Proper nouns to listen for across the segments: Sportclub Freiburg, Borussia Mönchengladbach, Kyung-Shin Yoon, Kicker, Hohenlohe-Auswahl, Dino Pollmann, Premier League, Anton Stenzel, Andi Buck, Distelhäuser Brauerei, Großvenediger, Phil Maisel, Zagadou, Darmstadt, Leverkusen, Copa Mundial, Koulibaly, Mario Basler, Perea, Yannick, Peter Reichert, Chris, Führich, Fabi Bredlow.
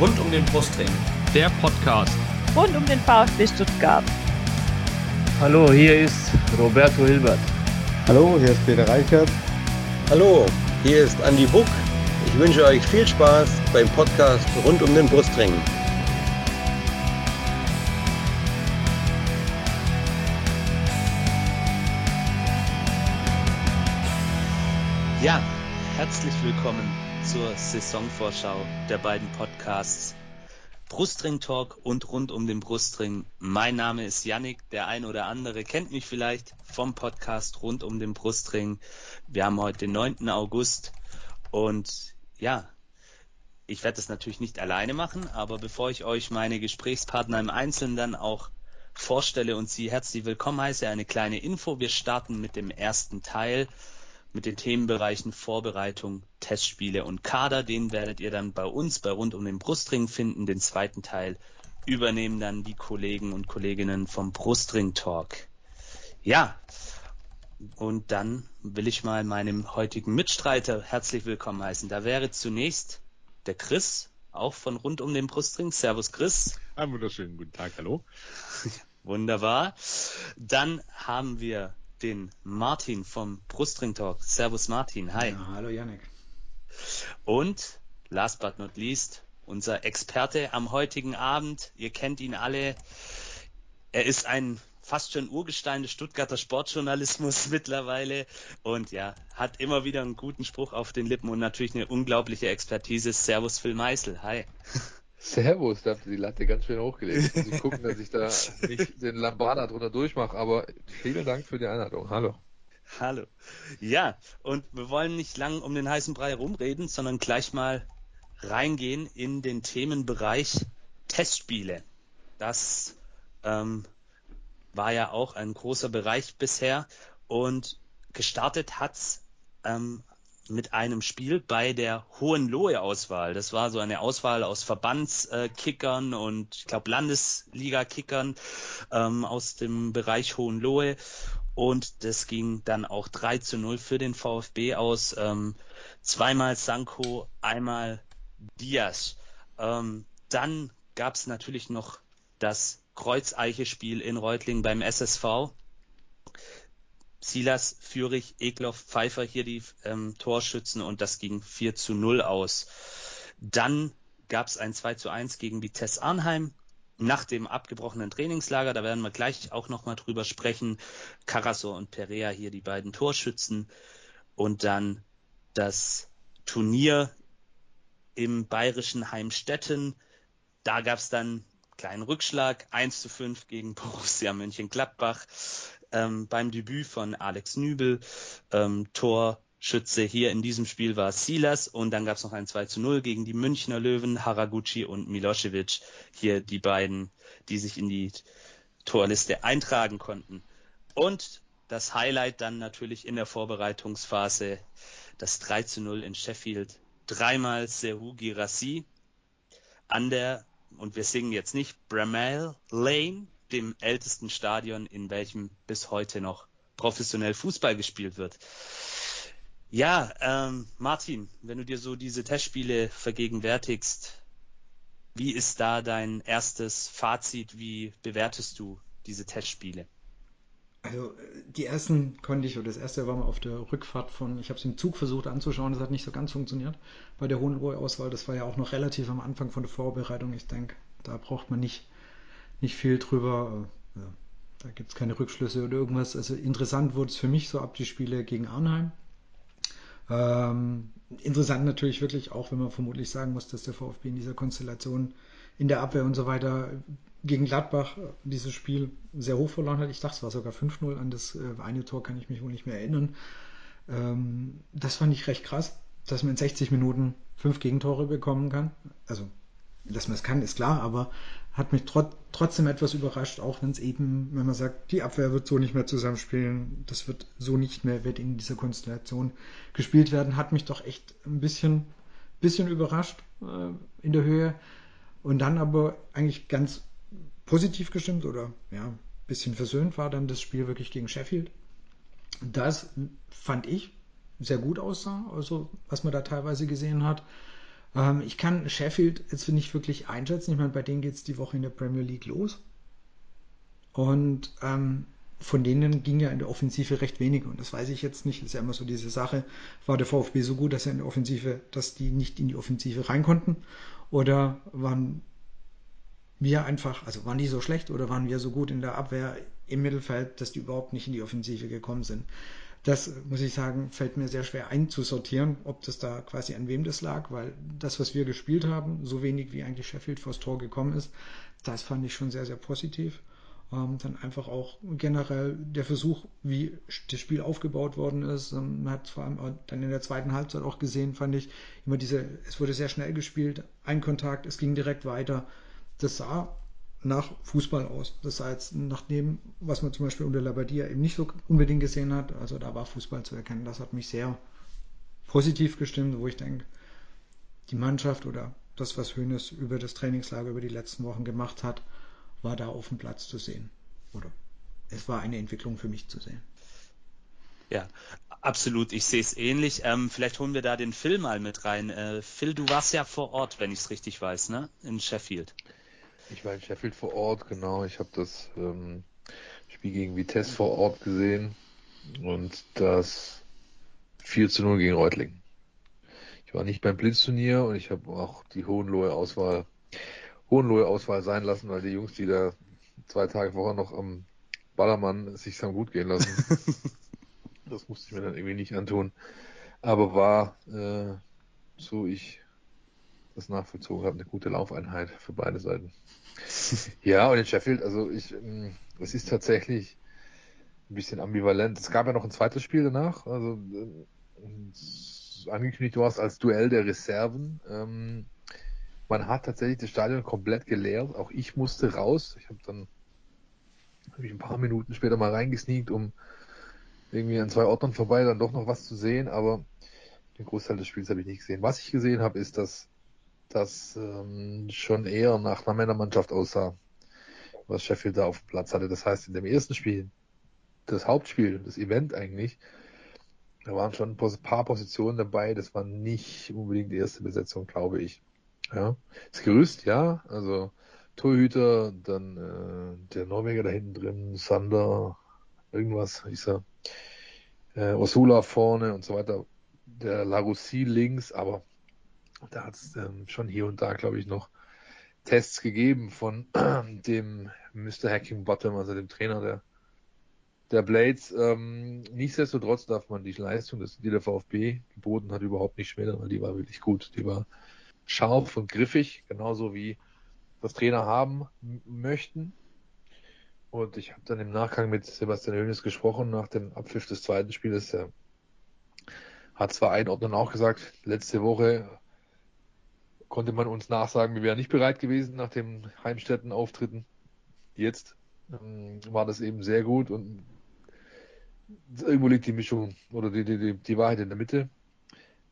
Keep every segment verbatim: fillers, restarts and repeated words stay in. rund um den Brustring. Der Podcast rund um den VfB Stuttgart. Hallo, hier ist Roberto Hilbert. Hallo, hier ist Peter Reichert. Hallo, hier ist Andi Buck. Ich wünsche euch viel Spaß beim Podcast rund um den Brustring. Ja, herzlich willkommen zur Saisonvorschau der beiden Podcasts Brustring Talk und rund um den Brustring. Mein Name ist Yannick, der ein oder andere kennt mich vielleicht vom Podcast rund um den Brustring. Wir haben heute den neunten August und ja, ich werde das natürlich nicht alleine machen, aber bevor ich euch meine Gesprächspartner im Einzelnen dann auch vorstelle und sie herzlich willkommen heiße, eine kleine Info. Wir starten mit dem ersten Teil, mit den Themenbereichen Vorbereitung, Testspiele und Kader. Den werdet ihr dann bei uns bei Rund um den Brustring finden. Den zweiten Teil übernehmen dann die Kollegen und Kolleginnen vom Brustring Talk. Ja, und dann will ich mal meinem heutigen Mitstreiter herzlich willkommen heißen. Da wäre zunächst der Chris, auch von Rund um den Brustring. Servus Chris. Einen wunderschönen guten Tag, hallo. Wunderbar. Dann haben wir den Martin vom Brustring Talk. Servus Martin, hi. Ja, hallo Yannick. Und last but not least, unser Experte am heutigen Abend. Ihr kennt ihn alle. Er ist ein fast schon Urgestein des Stuttgarter Sportjournalismus mittlerweile und ja, hat immer wieder einen guten Spruch auf den Lippen und natürlich eine unglaubliche Expertise. Servus Phil Maisel, hi. Servus, da habt ihr die Latte ganz schön hochgelegt. Muss ich gucken, dass ich da nicht den Lambada drunter durchmache, aber vielen Dank für die Einladung. Hallo. Hallo. Ja, und wir wollen nicht lang um den heißen Brei rumreden, sondern gleich mal reingehen in den Themenbereich Testspiele. Das ähm, war ja auch ein großer Bereich bisher und gestartet hat's ähm, mit einem Spiel bei der Hohenlohe-Auswahl. Das war so eine Auswahl aus Verbandskickern und ich glaube Landesliga-Kickern ähm, aus dem Bereich Hohenlohe. Und das ging dann auch drei zu null für den VfB aus. Ähm, zweimal Sanko, einmal Diaz. Ähm, dann gab es natürlich noch das Kreuzeiche-Spiel in Reutlingen beim S S V. Silas, Führich, Egloff, Pfeiffer hier die ähm, Torschützen und das ging vier zu null aus. Dann gab es ein zwei zu eins gegen Vitesse Arnheim nach dem abgebrochenen Trainingslager. Da werden wir gleich auch nochmal drüber sprechen. Carrasco und Perea hier die beiden Torschützen. Und dann das Turnier im bayerischen Heimstetten. Da gab es dann einen kleinen Rückschlag. eins zu fünf gegen Borussia Mönchengladbach. Ähm, beim Debüt von Alex Nübel, ähm, Torschütze hier in diesem Spiel war Silas und dann gab es noch ein zwei zu null gegen die Münchner Löwen, Haraguchi und Milošević, hier die beiden, die sich in die Torliste eintragen konnten. Und das Highlight dann natürlich in der Vorbereitungsphase, das drei zu null in Sheffield, dreimal Serhou Guirassy an der, und wir singen jetzt nicht, Bramall Lane, dem ältesten Stadion, in welchem bis heute noch professionell Fußball gespielt wird. Ja, ähm, Martin, wenn du dir so diese Testspiele vergegenwärtigst, wie ist da dein erstes Fazit? Wie bewertest du diese Testspiele? Also die ersten konnte ich, oder das erste war mal auf der Rückfahrt von, ich habe es im Zug versucht anzuschauen, das hat nicht so ganz funktioniert bei der Hohenlohe-Auswahl. Das war ja auch noch relativ am Anfang von der Vorbereitung. Ich denke, da braucht man nicht nicht viel drüber, ja, da gibt es keine Rückschlüsse oder irgendwas. Also interessant wurde es für mich so ab die Spiele gegen Arnheim. Ähm, interessant natürlich wirklich auch, wenn man vermutlich sagen muss, dass der VfB in dieser Konstellation in der Abwehr und so weiter gegen Gladbach dieses Spiel sehr hoch verloren hat. Ich dachte, es war sogar fünf null, an das eine Tor kann ich mich wohl nicht mehr erinnern. Ähm, das fand ich recht krass, dass man in sechzig Minuten fünf Gegentore bekommen kann. Also, dass man es kann, ist klar, aber hat mich trot, trotzdem etwas überrascht, auch wenn es eben, wenn man sagt, die Abwehr wird so nicht mehr zusammenspielen, das wird so nicht mehr, wird in dieser Konstellation gespielt werden, hat mich doch echt ein bisschen, bisschen überrascht äh, in der Höhe und dann aber eigentlich ganz positiv gestimmt oder ja, ein bisschen versöhnt war dann das Spiel wirklich gegen Sheffield. Das fand ich sehr gut aussah, also was man da teilweise gesehen hat. Ähm, ich kann Sheffield jetzt nicht wirklich einschätzen. Ich meine, bei denen geht es die Woche in der Premier League los. Und ähm, von denen ging ja in der Offensive recht wenig. Und das weiß ich jetzt nicht. Das ist ja immer so diese Sache. War der VfB so gut, dass er in der Offensive, dass die nicht in die Offensive rein konnten? Oder waren wir einfach, also waren die so schlecht oder waren wir so gut in der Abwehr im Mittelfeld, dass die überhaupt nicht in die Offensive gekommen sind? Das, muss ich sagen, fällt mir sehr schwer einzusortieren, ob das da quasi an wem das lag, weil das, was wir gespielt haben, so wenig wie eigentlich Sheffield vors Tor gekommen ist, das fand ich schon sehr, sehr positiv. Ähm, dann einfach auch generell der Versuch, wie das Spiel aufgebaut worden ist. Man hat vor allem dann in der zweiten Halbzeit auch gesehen, fand ich, immer diese, es wurde sehr schnell gespielt, ein Kontakt, es ging direkt weiter. Das sah nach Fußball aus. Das sah jetzt nach dem, was man zum Beispiel unter Labbadia eben nicht so unbedingt gesehen hat. Also da war Fußball zu erkennen. Das hat mich sehr positiv gestimmt, wo ich denke, die Mannschaft oder das, was Hoeneß über das Trainingslager über die letzten Wochen gemacht hat, war da auf dem Platz zu sehen. Oder es war eine Entwicklung für mich zu sehen. Ja, absolut. Ich sehe es ähnlich. Ähm, vielleicht holen wir da den Phil mal mit rein. Äh, Phil, du warst ja vor Ort, wenn ich es richtig weiß, ne? In Sheffield. Ich war in Sheffield vor Ort, genau. Ich habe das ähm, Spiel gegen Vitesse vor Ort gesehen und das vier zu null gegen Reutlingen. Ich war nicht beim Blitzturnier und ich habe auch die Hohenlohe-Auswahl Hohenlohe-Auswahl sein lassen, weil die Jungs, die da zwei Tage vorher noch am Ballermann sich dann gut gehen lassen, das musste ich mir dann irgendwie nicht antun. Aber war, äh, so ich das nachvollzogen habe, eine gute Laufeinheit für beide Seiten. Ja, und in Sheffield, also ich, es ist tatsächlich ein bisschen ambivalent. Es gab ja noch ein zweites Spiel danach, also angekündigt war es als Duell der Reserven. Ähm, man hat tatsächlich das Stadion komplett geleert, auch ich musste raus. Ich habe dann hab ich ein paar Minuten später mal reingesneakt, um irgendwie an zwei Ordnern vorbei dann doch noch was zu sehen, aber den Großteil des Spiels habe ich nicht gesehen. Was ich gesehen habe, ist, dass das ähm, schon eher nach einer Männermannschaft aussah, was Sheffield da auf dem Platz hatte. Das heißt, in dem ersten Spiel, das Hauptspiel, das Event eigentlich, da waren schon ein paar Positionen dabei, das war nicht unbedingt die erste Besetzung, glaube ich. Ja, das Gerüst, ja, also Torhüter, dann äh, der Norweger da hinten drin, Sander, irgendwas hieß er, äh, Ursula vorne und so weiter, der Larussi links, aber da hat es ähm, schon hier und da, glaube ich, noch Tests gegeben von äh, dem Mister Hackingbottom, also dem Trainer der, der Blades. Ähm, nichtsdestotrotz darf man die Leistung, die der VfB geboten hat, überhaupt nicht schmälern, weil die war wirklich gut. Die war scharf und griffig, genauso wie das Trainer haben m- möchten. Und ich habe dann im Nachgang mit Sebastian Hoeneß gesprochen, nach dem Abpfiff des zweiten Spiels. Der hat zwar ein Ordner auch gesagt, letzte Woche konnte man uns nachsagen, wir wären nicht bereit gewesen nach dem Heimstätten-Auftritten. Jetzt ähm, war das eben sehr gut und irgendwo liegt die Mischung oder die, die, die Wahrheit in der Mitte.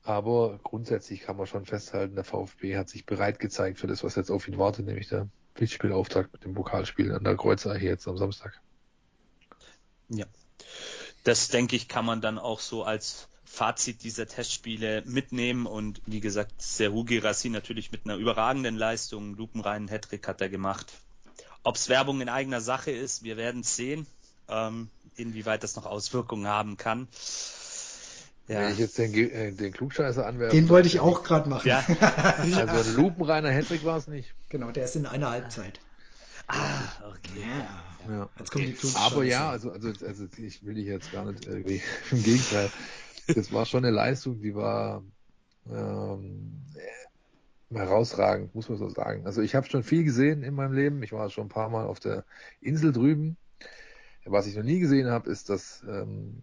Aber grundsätzlich kann man schon festhalten, der VfB hat sich bereit gezeigt für das, was jetzt auf ihn wartet, nämlich der Pflichtspielauftakt mit dem Pokalspiel an der Kreuzer hier jetzt am Samstag. Ja, das denke ich, kann man dann auch so als Fazit dieser Testspiele mitnehmen und wie gesagt, Serhou Guirassy natürlich mit einer überragenden Leistung, lupenreinen Hattrick hat er gemacht. Ob es Werbung in eigener Sache ist, wir werden es sehen, ähm, inwieweit das noch Auswirkungen haben kann. Ja. Wenn ich jetzt den, äh, den Klugscheißer anwerfe. Den wollte ich auch gerade machen. Ja. Also ein lupenreiner Hattrick war es nicht. Genau, der ist in einer Halbzeit. Ah, okay. Ja. Ja. Jetzt kommt die Klugscheißer. Aber ja, also, also, also ich will dich jetzt gar nicht irgendwie, im Gegenteil. Das war schon eine Leistung, die war ähm, herausragend, muss man so sagen. Also ich habe schon viel gesehen in meinem Leben. Ich war schon ein paar Mal auf der Insel drüben. Was ich noch nie gesehen habe, ist, dass ähm,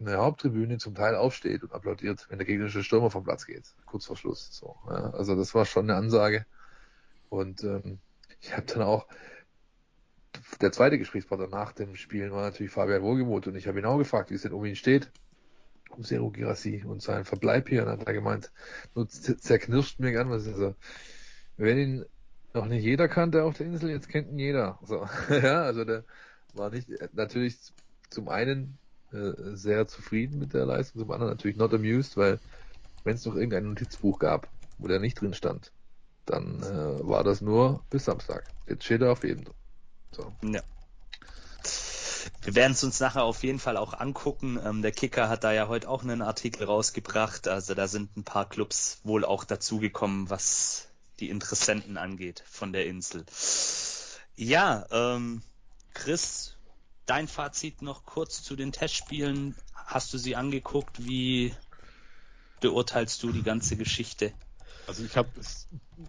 eine Haupttribüne zum Teil aufsteht und applaudiert, wenn der gegnerische Stürmer vom Platz geht. Kurz vor Schluss. So, ja. Also das war schon eine Ansage. Und ähm, ich habe dann auch... Der zweite Gesprächspartner nach dem Spielen war natürlich Fabian Wohlgemuth. Und ich habe ihn auch gefragt, wie es denn um ihn steht. Um Serhou Guirassy und seinen Verbleib hier, und hat er gemeint, nur zerknirscht mir gern was. Also, wenn ihn noch nicht jeder kannte auf der Insel, jetzt kennt ihn jeder. So, ja, also der war nicht natürlich zum einen äh, sehr zufrieden mit der Leistung, zum anderen natürlich not amused, weil wenn es noch irgendein Notizbuch gab, wo der nicht drin stand, dann äh, war das nur bis Samstag. Jetzt steht er auf jedem. So. Ja. Wir werden es uns nachher auf jeden Fall auch angucken. Ähm, der Kicker hat da ja heute auch einen Artikel rausgebracht. Also da sind ein paar Clubs wohl auch dazugekommen, was die Interessenten angeht von der Insel. Ja, ähm, Chris, dein Fazit noch kurz zu den Testspielen. Hast du sie angeguckt? Wie beurteilst du die ganze Geschichte? Also ich habe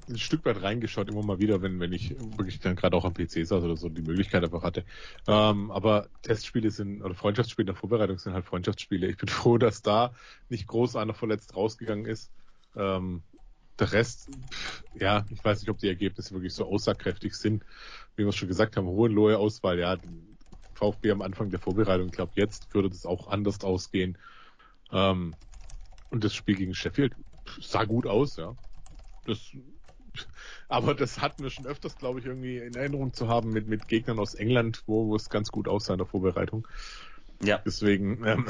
ein Stück weit reingeschaut, immer mal wieder, wenn wenn ich wirklich dann gerade auch am P C saß oder so, die Möglichkeit einfach hatte. Ähm, aber Testspiele sind, oder Freundschaftsspiele in der Vorbereitung sind halt Freundschaftsspiele. Ich bin froh, dass da nicht groß einer verletzt rausgegangen ist. Ähm, der Rest, pff, ja, ich weiß nicht, ob die Ergebnisse wirklich so aussagkräftig sind. Wie wir schon gesagt haben, Hohenlohe-Auswahl, ja, VfB am Anfang der Vorbereitung, ich glaube, jetzt würde das auch anders ausgehen. Ähm, und das Spiel gegen Sheffield sah gut aus, ja. Das, aber das hatten wir schon öfters, glaube ich, irgendwie in Erinnerung zu haben mit, mit Gegnern aus England, wo, wo es ganz gut aussah in der Vorbereitung. Ja. Deswegen. Ähm,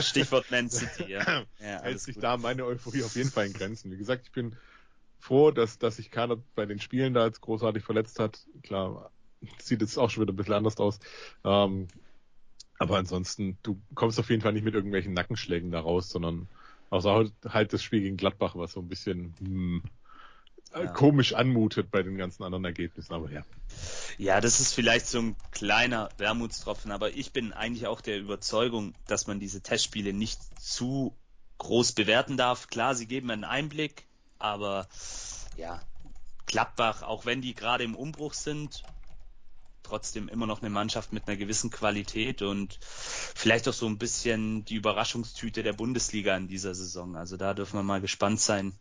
Stichwort Man City, ja. ja hält sich gut. Da meine Euphorie auf jeden Fall in Grenzen. Wie gesagt, ich bin froh, dass, dass sich keiner bei den Spielen da jetzt großartig verletzt hat. Klar, sieht jetzt auch schon wieder ein bisschen anders aus. Ähm, aber ansonsten, du kommst auf jeden Fall nicht mit irgendwelchen Nackenschlägen da raus, sondern außer halt das Spiel gegen Gladbach, was so ein bisschen hm, ja. komisch anmutet bei den ganzen anderen Ergebnissen, aber ja. Ja, das ist vielleicht so ein kleiner Wermutstropfen, aber ich bin eigentlich auch der Überzeugung, dass man diese Testspiele nicht zu groß bewerten darf. Klar, sie geben einen Einblick, aber ja, Gladbach, auch wenn die gerade im Umbruch sind, trotzdem immer noch eine Mannschaft mit einer gewissen Qualität und vielleicht auch so ein bisschen die Überraschungstüte der Bundesliga in dieser Saison. Also da dürfen wir mal gespannt sein,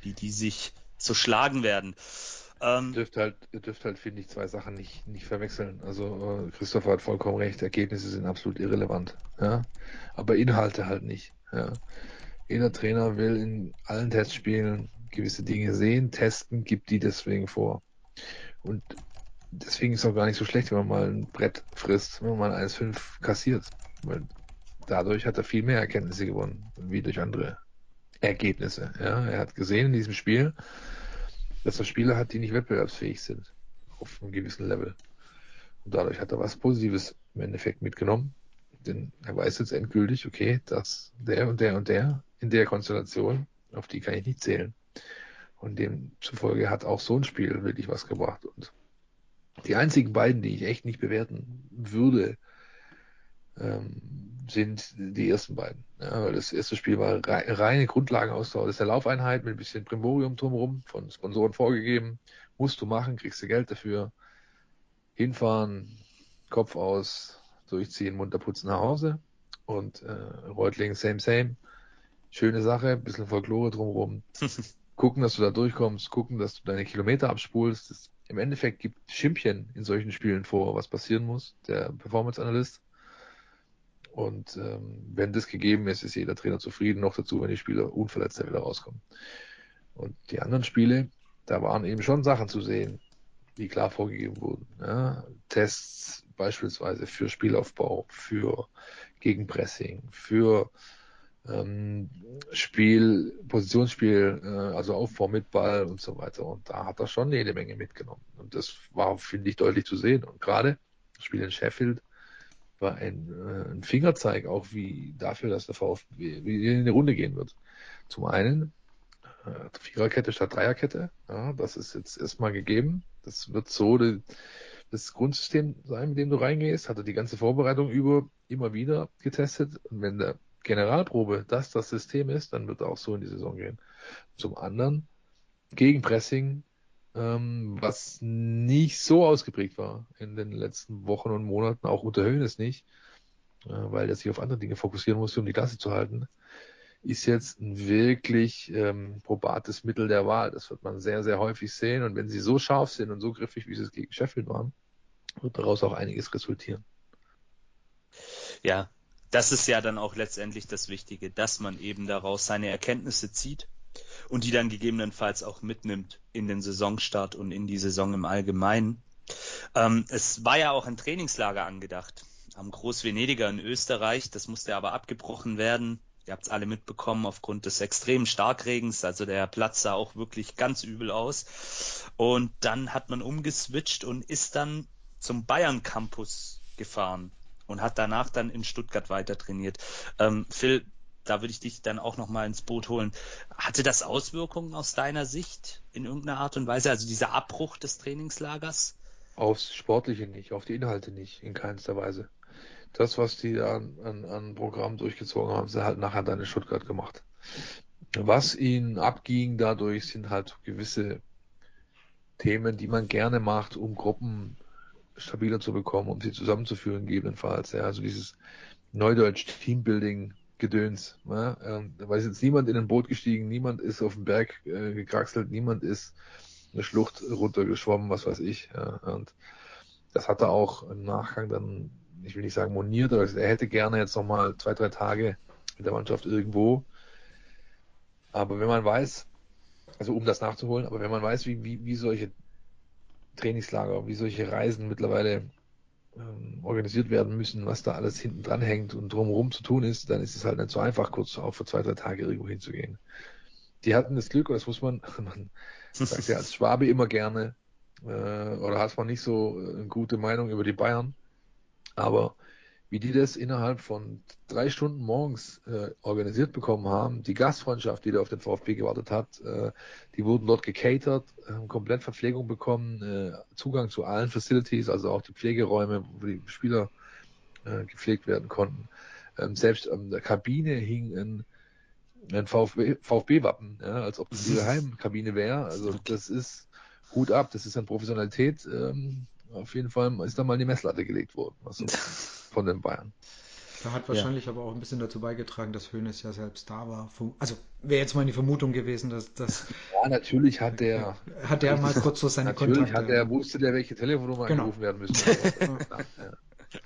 wie die sich so schlagen werden. Ähm, ihr dürft halt, ihr dürft halt, finde ich, zwei Sachen nicht, nicht verwechseln. Also Christopher hat vollkommen recht, Ergebnisse sind absolut irrelevant. Ja? Aber Inhalte halt nicht. Ja? Jeder Trainer will in allen Testspielen gewisse Dinge sehen, testen, gibt die deswegen vor. Und deswegen ist es auch gar nicht so schlecht, wenn man mal ein Brett frisst, wenn man mal ein eins Komma fünf kassiert. Weil dadurch hat er viel mehr Erkenntnisse gewonnen, wie durch andere Ergebnisse. Ja, er hat gesehen in diesem Spiel, dass er Spieler hat, die nicht wettbewerbsfähig sind, auf einem gewissen Level. Und dadurch hat er was Positives im Endeffekt mitgenommen. Denn er weiß jetzt endgültig, okay, dass der und der und der in der Konstellation, auf die kann ich nicht zählen. Und demzufolge hat auch so ein Spiel wirklich was gebracht. Und die einzigen beiden, die ich echt nicht bewerten würde, ähm, sind die ersten beiden. Ja, weil das erste Spiel war rei- reine Grundlagenaustausch. Das ist eine Laufeinheit mit ein bisschen Brimborium drumherum, von Sponsoren vorgegeben. Musst du machen, kriegst du Geld dafür. Hinfahren, Kopf aus, durchziehen, munter putzen nach Hause. Und äh, Reutlingen, same, same. Schöne Sache, ein bisschen Folklore drumherum. Gucken, dass du da durchkommst, gucken, dass du deine Kilometer abspulst. Das Im Endeffekt gibt Schimpchen in solchen Spielen vor, was passieren muss, der Performance-Analyst. Und ähm, wenn das gegeben ist, ist jeder Trainer zufrieden, noch dazu, wenn die Spieler unverletzt wieder rauskommen. Und die anderen Spiele, da waren eben schon Sachen zu sehen, die klar vorgegeben wurden. Ja? Tests beispielsweise für Spielaufbau, für Gegenpressing, für ähm, Spiel, Positionsspiel, äh, also Aufbau mit Ball und so weiter. Und da hat er schon jede Menge mitgenommen. Und das war, finde ich, deutlich zu sehen. Und gerade das Spiel in Sheffield war ein, äh, ein Fingerzeig auch wie dafür, dass der VfB in die Runde gehen wird. Zum einen äh, Viererkette statt Dreierkette. Ja, das ist jetzt erstmal gegeben. Das wird so die, das Grundsystem sein, mit dem du reingehst. Hat er die ganze Vorbereitung über immer wieder getestet. Und wenn der Generalprobe, dass das System ist, dann wird er auch so in die Saison gehen. Zum anderen Gegenpressing, ähm, was nicht so ausgeprägt war in den letzten Wochen und Monaten, auch unter Hoeneß nicht, äh, weil er sich auf andere Dinge fokussieren musste, um die Klasse zu halten, ist jetzt ein wirklich ähm, probates Mittel der Wahl. Das wird man sehr, sehr häufig sehen. Und wenn sie so scharf sind und so griffig, wie sie es gegen Sheffield waren, wird daraus auch einiges resultieren. Ja, das ist ja dann auch letztendlich das Wichtige, dass man eben daraus seine Erkenntnisse zieht und die dann gegebenenfalls auch mitnimmt in den Saisonstart und in die Saison im Allgemeinen. Ähm, es war ja auch ein Trainingslager angedacht am Großvenediger in Österreich. Das musste aber abgebrochen werden ihr habt es alle mitbekommen, aufgrund des extremen Starkregens. Also der Platz sah auch wirklich ganz übel aus. Und dann hat man umgeswitcht und ist dann zum Bayern-Campus gefahren und hat danach dann in Stuttgart weiter trainiert. Ähm, Phil, da würde ich dich dann auch nochmal ins Boot holen. Hatte das Auswirkungen aus deiner Sicht in irgendeiner Art und Weise? Also dieser Abbruch des Trainingslagers? Aufs Sportliche nicht, auf die Inhalte nicht, in keinster Weise. Das, was die an, an, an Programm durchgezogen haben, sind halt nachher dann in Stuttgart gemacht. Was ihnen abging dadurch, sind halt gewisse Themen, die man gerne macht, um Gruppen stabiler zu bekommen, um sie zusammenzuführen, gegebenenfalls. Ja, also dieses Neudeutsch-Teambuilding-Gedöns. Ja, ähm, da ist jetzt niemand in ein Boot gestiegen, niemand ist auf den Berg äh, gekraxelt, niemand ist eine Schlucht runtergeschwommen, was weiß ich. Ja, und das hat er auch im Nachgang dann, ich will nicht sagen moniert, aber er hätte gerne jetzt nochmal zwei, drei Tage mit der Mannschaft irgendwo. Aber wenn man weiß, also um das nachzuholen, aber wenn man weiß, wie, wie, wie solche Trainingslager, wie solche Reisen mittlerweile ähm, organisiert werden müssen, was da alles hinten dran hängt und drumherum zu tun ist, dann ist es halt nicht so einfach, kurz auch für zwei, drei Tage irgendwo hinzugehen. Die hatten das Glück, und das muss man, man sagt ja als Schwabe immer gerne, äh, oder hat man nicht so eine gute Meinung über die Bayern, aber wie die das innerhalb von drei Stunden morgens äh, organisiert bekommen haben, die Gastfreundschaft, die da auf den VfB gewartet hat, äh, die wurden dort gecatert, haben komplett Verpflegung bekommen, äh, Zugang zu allen Facilities, also auch die Pflegeräume, wo die Spieler äh, gepflegt werden konnten. Ähm, selbst an der Kabine hing ein, ein VfB-Wappen, ja, als ob das die Heimkabine wäre. Also das ist Hut ab, das ist an Professionalität, ähm, auf jeden Fall ist da mal die Messlatte gelegt worden, was so von den Bayern. Da hat wahrscheinlich ja. aber auch ein bisschen dazu beigetragen, dass Hoeneß ja selbst da war. Also wäre jetzt meine Vermutung gewesen, dass das... Ja, natürlich hat der... Hat der mal kurz so seine natürlich Kontakte... Natürlich hat der, wusste der, welche Telefonnummer genau. angerufen werden müssen.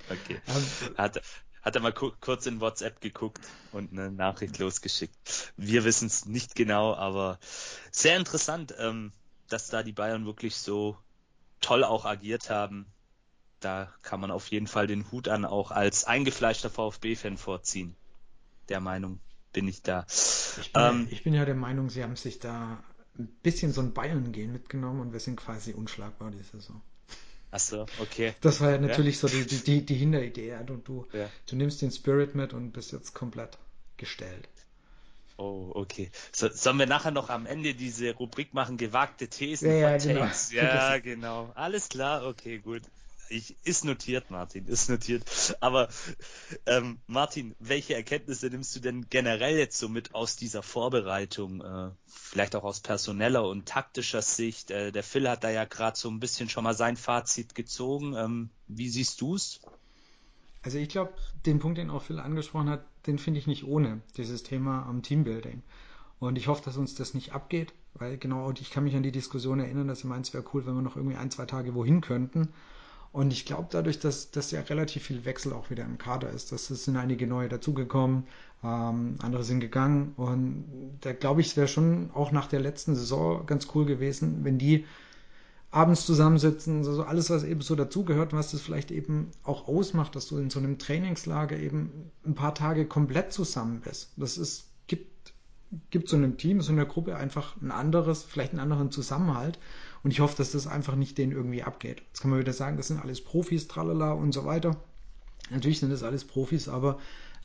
Okay. Hat, hat er mal ku- kurz in WhatsApp geguckt und eine Nachricht losgeschickt. Wir wissen es nicht genau, aber sehr interessant, ähm, dass da die Bayern wirklich so toll auch agiert haben. Da kann man auf jeden Fall den Hut an auch als eingefleischter VfB-Fan vorziehen. Der Meinung bin ich da. Ich bin, ähm, ich bin ja der Meinung, sie haben sich da ein bisschen so ein Bayern-Gen mitgenommen und wir sind quasi unschlagbar die Saison. Ach so, okay. Das war ja natürlich ja. so die, die, die Hinteridee. Und du, ja. du nimmst den Spirit mit und bist jetzt komplett gestellt. Oh, okay. So, sollen wir nachher noch am Ende diese Rubrik machen, gewagte Thesen ja, von ja, Takes? Genau. Ja, genau. Alles klar, okay, gut. Ich, ist notiert, Martin, ist notiert. Aber ähm, Martin, welche Erkenntnisse nimmst du denn generell jetzt so mit aus dieser Vorbereitung? Äh, vielleicht auch aus personeller und taktischer Sicht? Äh, der Phil hat da ja gerade so ein bisschen schon mal sein Fazit gezogen. Ähm, wie siehst du es? Also ich glaube, den Punkt, den auch Phil angesprochen hat, den finde ich nicht ohne, dieses Thema am Teambuilding. Und ich hoffe, dass uns das nicht abgeht, weil genau, ich kann mich an die Diskussion erinnern, dass ich meinte, es wäre cool, wenn wir noch irgendwie ein, zwei Tage wohin könnten. Und ich glaube dadurch, dass, dass ja relativ viel Wechsel auch wieder im Kader ist, dass es sind einige neue dazugekommen, ähm, andere sind gegangen. Und da glaube ich, es wäre schon auch nach der letzten Saison ganz cool gewesen, wenn die abends zusammensitzen, so, so alles, was eben so dazugehört, was das vielleicht eben auch ausmacht, dass du in so einem Trainingslager eben ein paar Tage komplett zusammen bist. Das ist, gibt, gibt so einem Team, so einer Gruppe einfach ein anderes, vielleicht einen anderen Zusammenhalt. Und ich hoffe, dass das einfach nicht denen irgendwie abgeht. Jetzt kann man wieder sagen, das sind alles Profis, tralala und so weiter. Natürlich sind das alles Profis, aber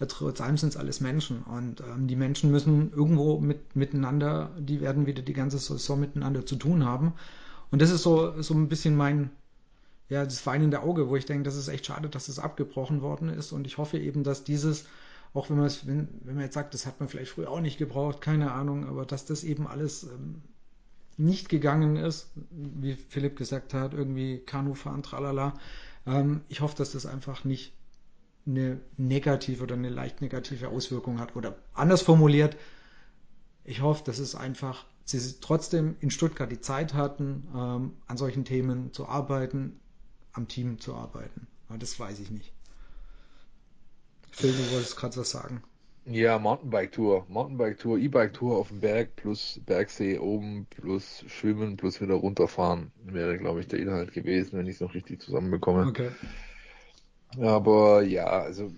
trotzdem sind es alles Menschen. Und ähm, die Menschen müssen irgendwo mit, miteinander, die werden wieder die ganze Saison miteinander zu tun haben. Und das ist so, so ein bisschen mein, ja, das weinende Auge, wo ich denke, das ist echt schade, dass das abgebrochen worden ist. Und ich hoffe eben, dass dieses, auch wenn man es, wenn, wenn man jetzt sagt, das hat man vielleicht früher auch nicht gebraucht, keine Ahnung, aber dass das eben alles ähm, nicht gegangen ist, wie Philipp gesagt hat, irgendwie Kanufahren, tralala. Ähm, ich hoffe, dass das einfach nicht eine negative oder eine leicht negative Auswirkung hat. Oder anders formuliert, ich hoffe, dass es einfach sie trotzdem in Stuttgart die Zeit hatten, ähm, an solchen Themen zu arbeiten, am Team zu arbeiten. Aber das weiß ich nicht. Phil, du wolltest gerade was sagen. Ja, Mountainbike-Tour. Mountainbike-Tour, E-Bike-Tour auf dem Berg plus Bergsee oben plus Schwimmen plus wieder runterfahren wäre, glaube ich, der Inhalt gewesen, wenn ich es noch richtig zusammenbekomme. Okay. Aber ja, also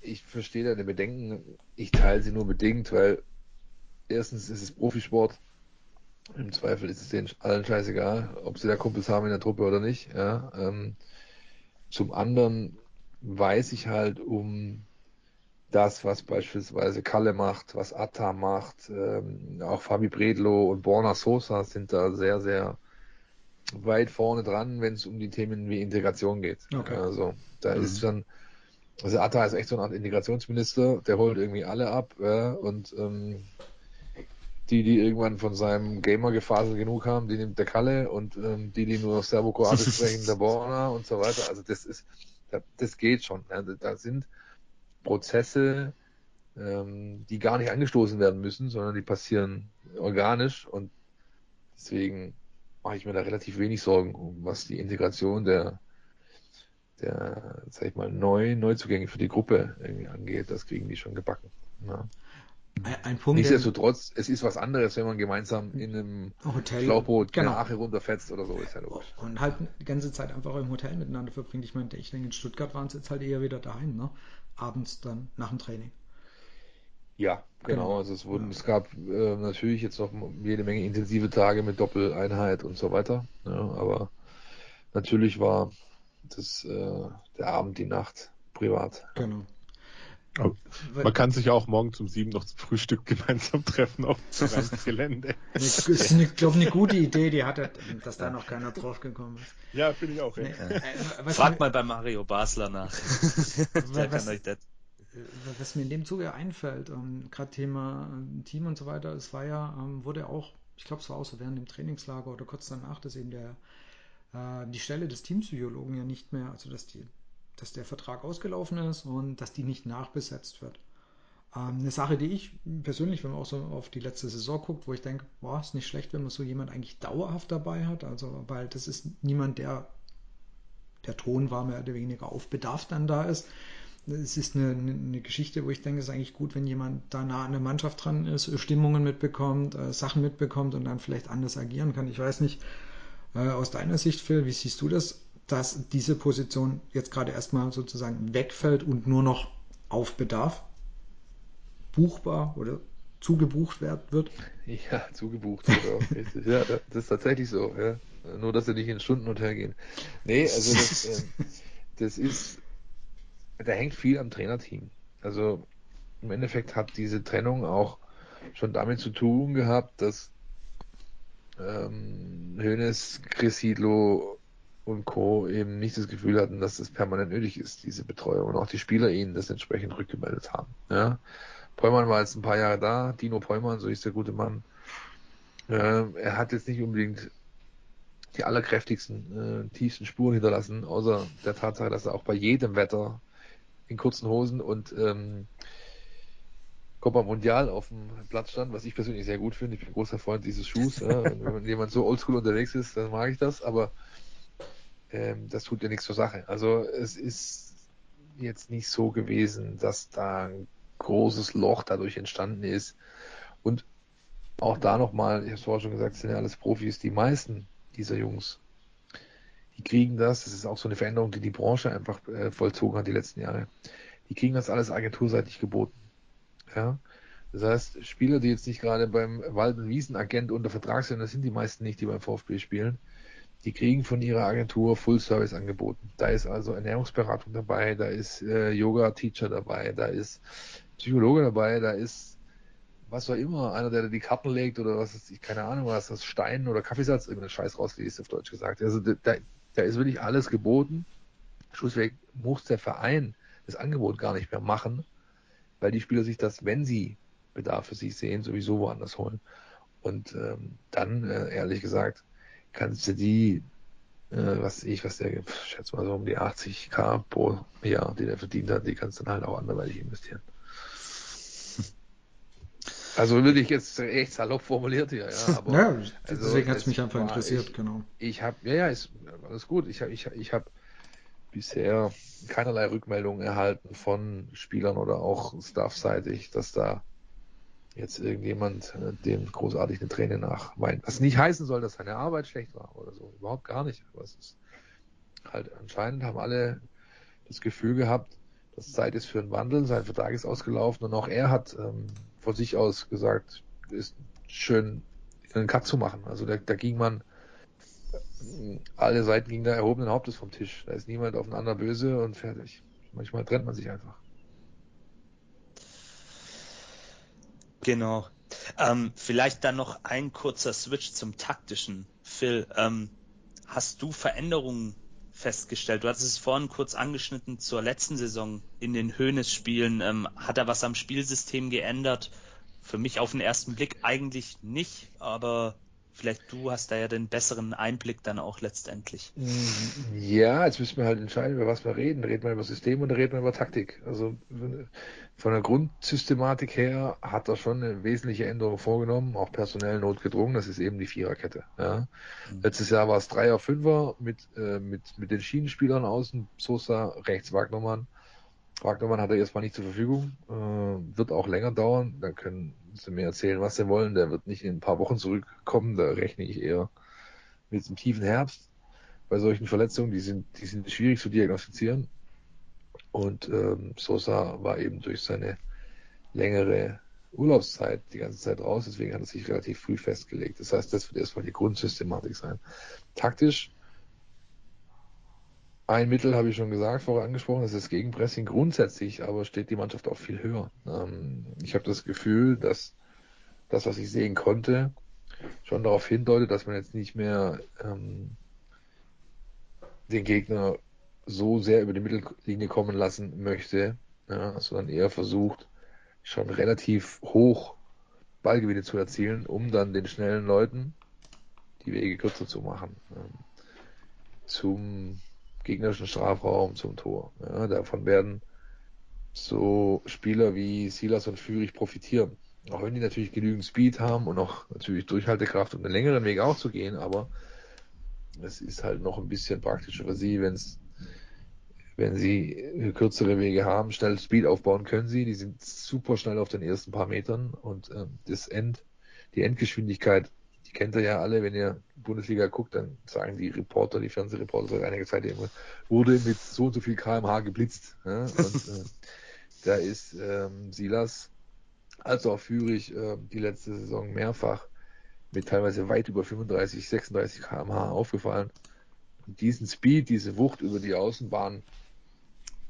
ich verstehe deine Bedenken, ich teile sie nur bedingt, weil erstens ist es Profisport, im Zweifel ist es denen allen scheißegal, ob sie da Kumpels haben in der Truppe oder nicht. Ja, ähm, zum anderen weiß ich halt um das, was beispielsweise Kalle macht, was Ata macht, ähm, auch Fabi Bredlow und Borna Sosa sind da sehr, sehr weit vorne dran, wenn es um die Themen wie Integration geht. Okay. Also da mhm. ist dann, also Ata ist echt so eine Art Integrationsminister, der holt irgendwie alle ab, ja, und ähm, die, die irgendwann von seinem Gamer-Gefasel genug haben, die nimmt der Kalle, und ähm, die, die nur Serbo-Kroatisch sprechen, der Borna und so weiter. Also das ist, das geht schon. Ja. Da sind Prozesse, ähm, die gar nicht angestoßen werden müssen, sondern die passieren organisch, und deswegen mache ich mir da relativ wenig Sorgen um, was die Integration der, der, sag ich mal, neuen Neuzugänge für die Gruppe irgendwie angeht. Das kriegen die schon gebacken. Ja. Ein Punkt, nichtsdestotrotz, es ist was anderes, wenn man gemeinsam in einem Hotel, Schlauchboot genau. Nach Ache runterfetzt oder so, ist ja logisch. Und halt die ganze Zeit einfach im Hotel miteinander verbringt. Ich meine, ich denke, in Stuttgart waren es jetzt halt eher wieder daheim, ne? Abends dann nach dem Training. Ja, genau. genau. Also es wurden, ja. es gab äh, natürlich jetzt noch jede Menge intensive Tage mit Doppeleinheit und so weiter. Ja, aber natürlich war das äh, der Abend, die Nacht privat. Genau. Aber man kann sich auch morgen zum sieben noch zum Frühstück gemeinsam treffen auf das Gelände. Das ist, eine, glaube ich, eine gute Idee, die hat er, dass da noch keiner drauf gekommen ist. Ja, finde ich auch. Nee, ja. äh, Fragt mal bei Mario Basler nach. Der kann euch das. Was mir in dem Zuge einfällt, ähm, gerade Thema ähm, Team und so weiter, es war ja, ähm, wurde auch, ich glaube es war auch so während dem Trainingslager oder kurz danach, dass eben der äh, die Stelle des Teampsychologen ja nicht mehr, also dass die dass der Vertrag ausgelaufen ist und dass die nicht nachbesetzt wird. Ähm, eine Sache, die ich persönlich, wenn man auch so auf die letzte Saison guckt, wo ich denke, boah, ist nicht schlecht, wenn man so jemand eigentlich dauerhaft dabei hat, also weil das ist niemand, der der Thron war, mehr oder weniger auf Bedarf dann da ist. Es ist eine, eine Geschichte, wo ich denke, es ist eigentlich gut, wenn jemand da nah an der Mannschaft dran ist, Stimmungen mitbekommt, äh, Sachen mitbekommt und dann vielleicht anders agieren kann. Ich weiß nicht, äh, aus deiner Sicht, Phil, wie siehst du das, dass diese Position jetzt gerade erstmal sozusagen wegfällt und nur noch auf Bedarf buchbar oder zugebucht wird? Ja, zugebucht. Genau. Ja, das ist tatsächlich so. Ja. Nur, dass sie nicht ins Stundenhotel gehen. Nee, also das, äh, das ist, da hängt viel am Trainerteam. Also im Endeffekt hat diese Trennung auch schon damit zu tun gehabt, dass ähm, Hoeneß, Chris Sidlo und Co. eben nicht das Gefühl hatten, dass das permanent nötig ist, diese Betreuung. Und auch die Spieler ihnen das entsprechend rückgemeldet haben. Ja? Pollmann war jetzt ein paar Jahre da, Dino Pollmann, so hieß der gute Mann. Ähm, er hat jetzt nicht unbedingt die allerkräftigsten, äh, tiefsten Spuren hinterlassen, außer der Tatsache, dass er auch bei jedem Wetter in kurzen Hosen und ähm, Copa Mundial auf dem Platz stand, was ich persönlich sehr gut finde. Ich bin großer Freund dieses Schuhs. Ja. Wenn jemand so oldschool unterwegs ist, dann mag ich das, aber ähm, das tut ja nichts zur Sache. Also es ist jetzt nicht so gewesen, dass da ein großes Loch dadurch entstanden ist. Und auch da nochmal, ich habe es vorher schon gesagt, sind ja alles Profis, die meisten dieser Jungs. Die kriegen das, das ist auch so eine Veränderung, die die Branche einfach äh, vollzogen hat die letzten Jahre. Die kriegen das alles agenturseitig geboten. Ja? Das heißt, Spieler, die jetzt nicht gerade beim Wald-und-Wiesen-Agent unter Vertrag sind, das sind die meisten nicht, die beim VfB spielen, die kriegen von ihrer Agentur Full-Service angeboten. Da ist also Ernährungsberatung dabei, da ist äh, Yoga-Teacher dabei, da ist Psychologe dabei, da ist was auch immer, einer, der die Karten legt oder was ist, ich keine Ahnung, was das Stein oder Kaffeesatz, irgendein Scheiß rausliest, auf Deutsch gesagt. Also da Da ist wirklich alles geboten. Schlussweg muss der Verein das Angebot gar nicht mehr machen, weil die Spieler sich das, wenn sie Bedarf für sich sehen, sowieso woanders holen. Und ähm, dann, äh, ehrlich gesagt, kannst du die, äh, was ich, was der, ich schätze mal so um die achtzigtausend pro Jahr, die der verdient hat, die kannst du dann halt auch anderweitig investieren. Also würde ich jetzt echt salopp formuliert hier, ja. Aber ja, deswegen also, hat es mich einfach war, interessiert, ich, genau. Ich habe, ja, ja, ist alles gut. Ich habe, ich, ich habe bisher keinerlei Rückmeldungen erhalten von Spielern oder auch staffseitig, dass da jetzt irgendjemand äh, dem großartig eine Träne nachweint. Was nicht heißen soll, dass seine Arbeit schlecht war oder so. Überhaupt gar nicht. Aber es ist halt, anscheinend haben alle das Gefühl gehabt, dass es Zeit ist für einen Wandel. Sein Vertrag ist ausgelaufen und auch er hat ähm, von sich aus gesagt, ist schön, einen Cut zu machen. Also da, da ging man, alle Seiten gingen da erhobenen Hauptes vom Tisch. Da ist niemand aufeinander böse und fertig. Manchmal trennt man sich einfach. Genau. Ähm, vielleicht dann noch ein kurzer Switch zum Taktischen. Phil, ähm, hast du Veränderungen festgestellt? Du hattest es vorhin kurz angeschnitten zur letzten Saison in den Hoeneß-Spielen. Ähm, hat er was am Spielsystem geändert? Für mich auf den ersten Blick eigentlich nicht, aber vielleicht du hast da ja den besseren Einblick dann auch letztendlich. Ja, jetzt müssen wir halt entscheiden, über was wir reden. Reden wir über System oder reden wir über Taktik? Also von der Grundsystematik her hat er schon eine wesentliche Änderung vorgenommen, auch personell notgedrungen. Das ist eben die Viererkette. Ja. Mhm. Letztes Jahr war es Dreier, Fünfer mit, äh, mit, mit den Schienenspielern außen, Sosa, rechts Wagnermann. Wagnermann hat er erstmal nicht zur Verfügung, äh, wird auch länger dauern, dann können sie mir erzählen, was sie wollen, der wird nicht in ein paar Wochen zurückkommen, da rechne ich eher mit dem tiefen Herbst. Bei solchen Verletzungen, die sind, die sind schwierig zu diagnostizieren und ähm, Sosa war eben durch seine längere Urlaubszeit die ganze Zeit raus, deswegen hat er sich relativ früh festgelegt. Das heißt, das wird erstmal die Grundsystematik sein. Taktisch, ein Mittel habe ich schon gesagt, vorher angesprochen, das ist das Gegenpressing grundsätzlich, aber steht die Mannschaft auch viel höher. Ähm, ich habe das Gefühl, dass das, was ich sehen konnte, schon darauf hindeutet, dass man jetzt nicht mehr ähm, den Gegner so sehr über die Mittellinie kommen lassen möchte, ja, sondern eher versucht, schon relativ hoch Ballgewinne zu erzielen, um dann den schnellen Leuten die Wege kürzer zu machen. Ähm, zum gegnerischen Strafraum, zum Tor. Ja, davon werden so Spieler wie Silas und Führich profitieren. Auch wenn die natürlich genügend Speed haben und auch natürlich Durchhaltekraft, um einen längeren Weg auch zu gehen, aber es ist halt noch ein bisschen praktischer für sie, wenn's, wenn sie kürzere Wege haben, schnell Speed aufbauen können sie. Die sind super schnell auf den ersten paar Metern und äh, das End, die Endgeschwindigkeit, die kennt ihr ja alle, wenn ihr Bundesliga guckt, dann sagen die Reporter, die Fernsehreporter seit einiger Zeit eben, wurde mit so und so viel Kilometer pro Stunde geblitzt. Ja? Und äh, da ist ähm, Silas, als auch Führich, äh, die letzte Saison mehrfach mit teilweise weit über fünfunddreißig, sechsunddreißig Kilometer pro Stunde aufgefallen. Und diesen Speed, diese Wucht über die Außenbahn,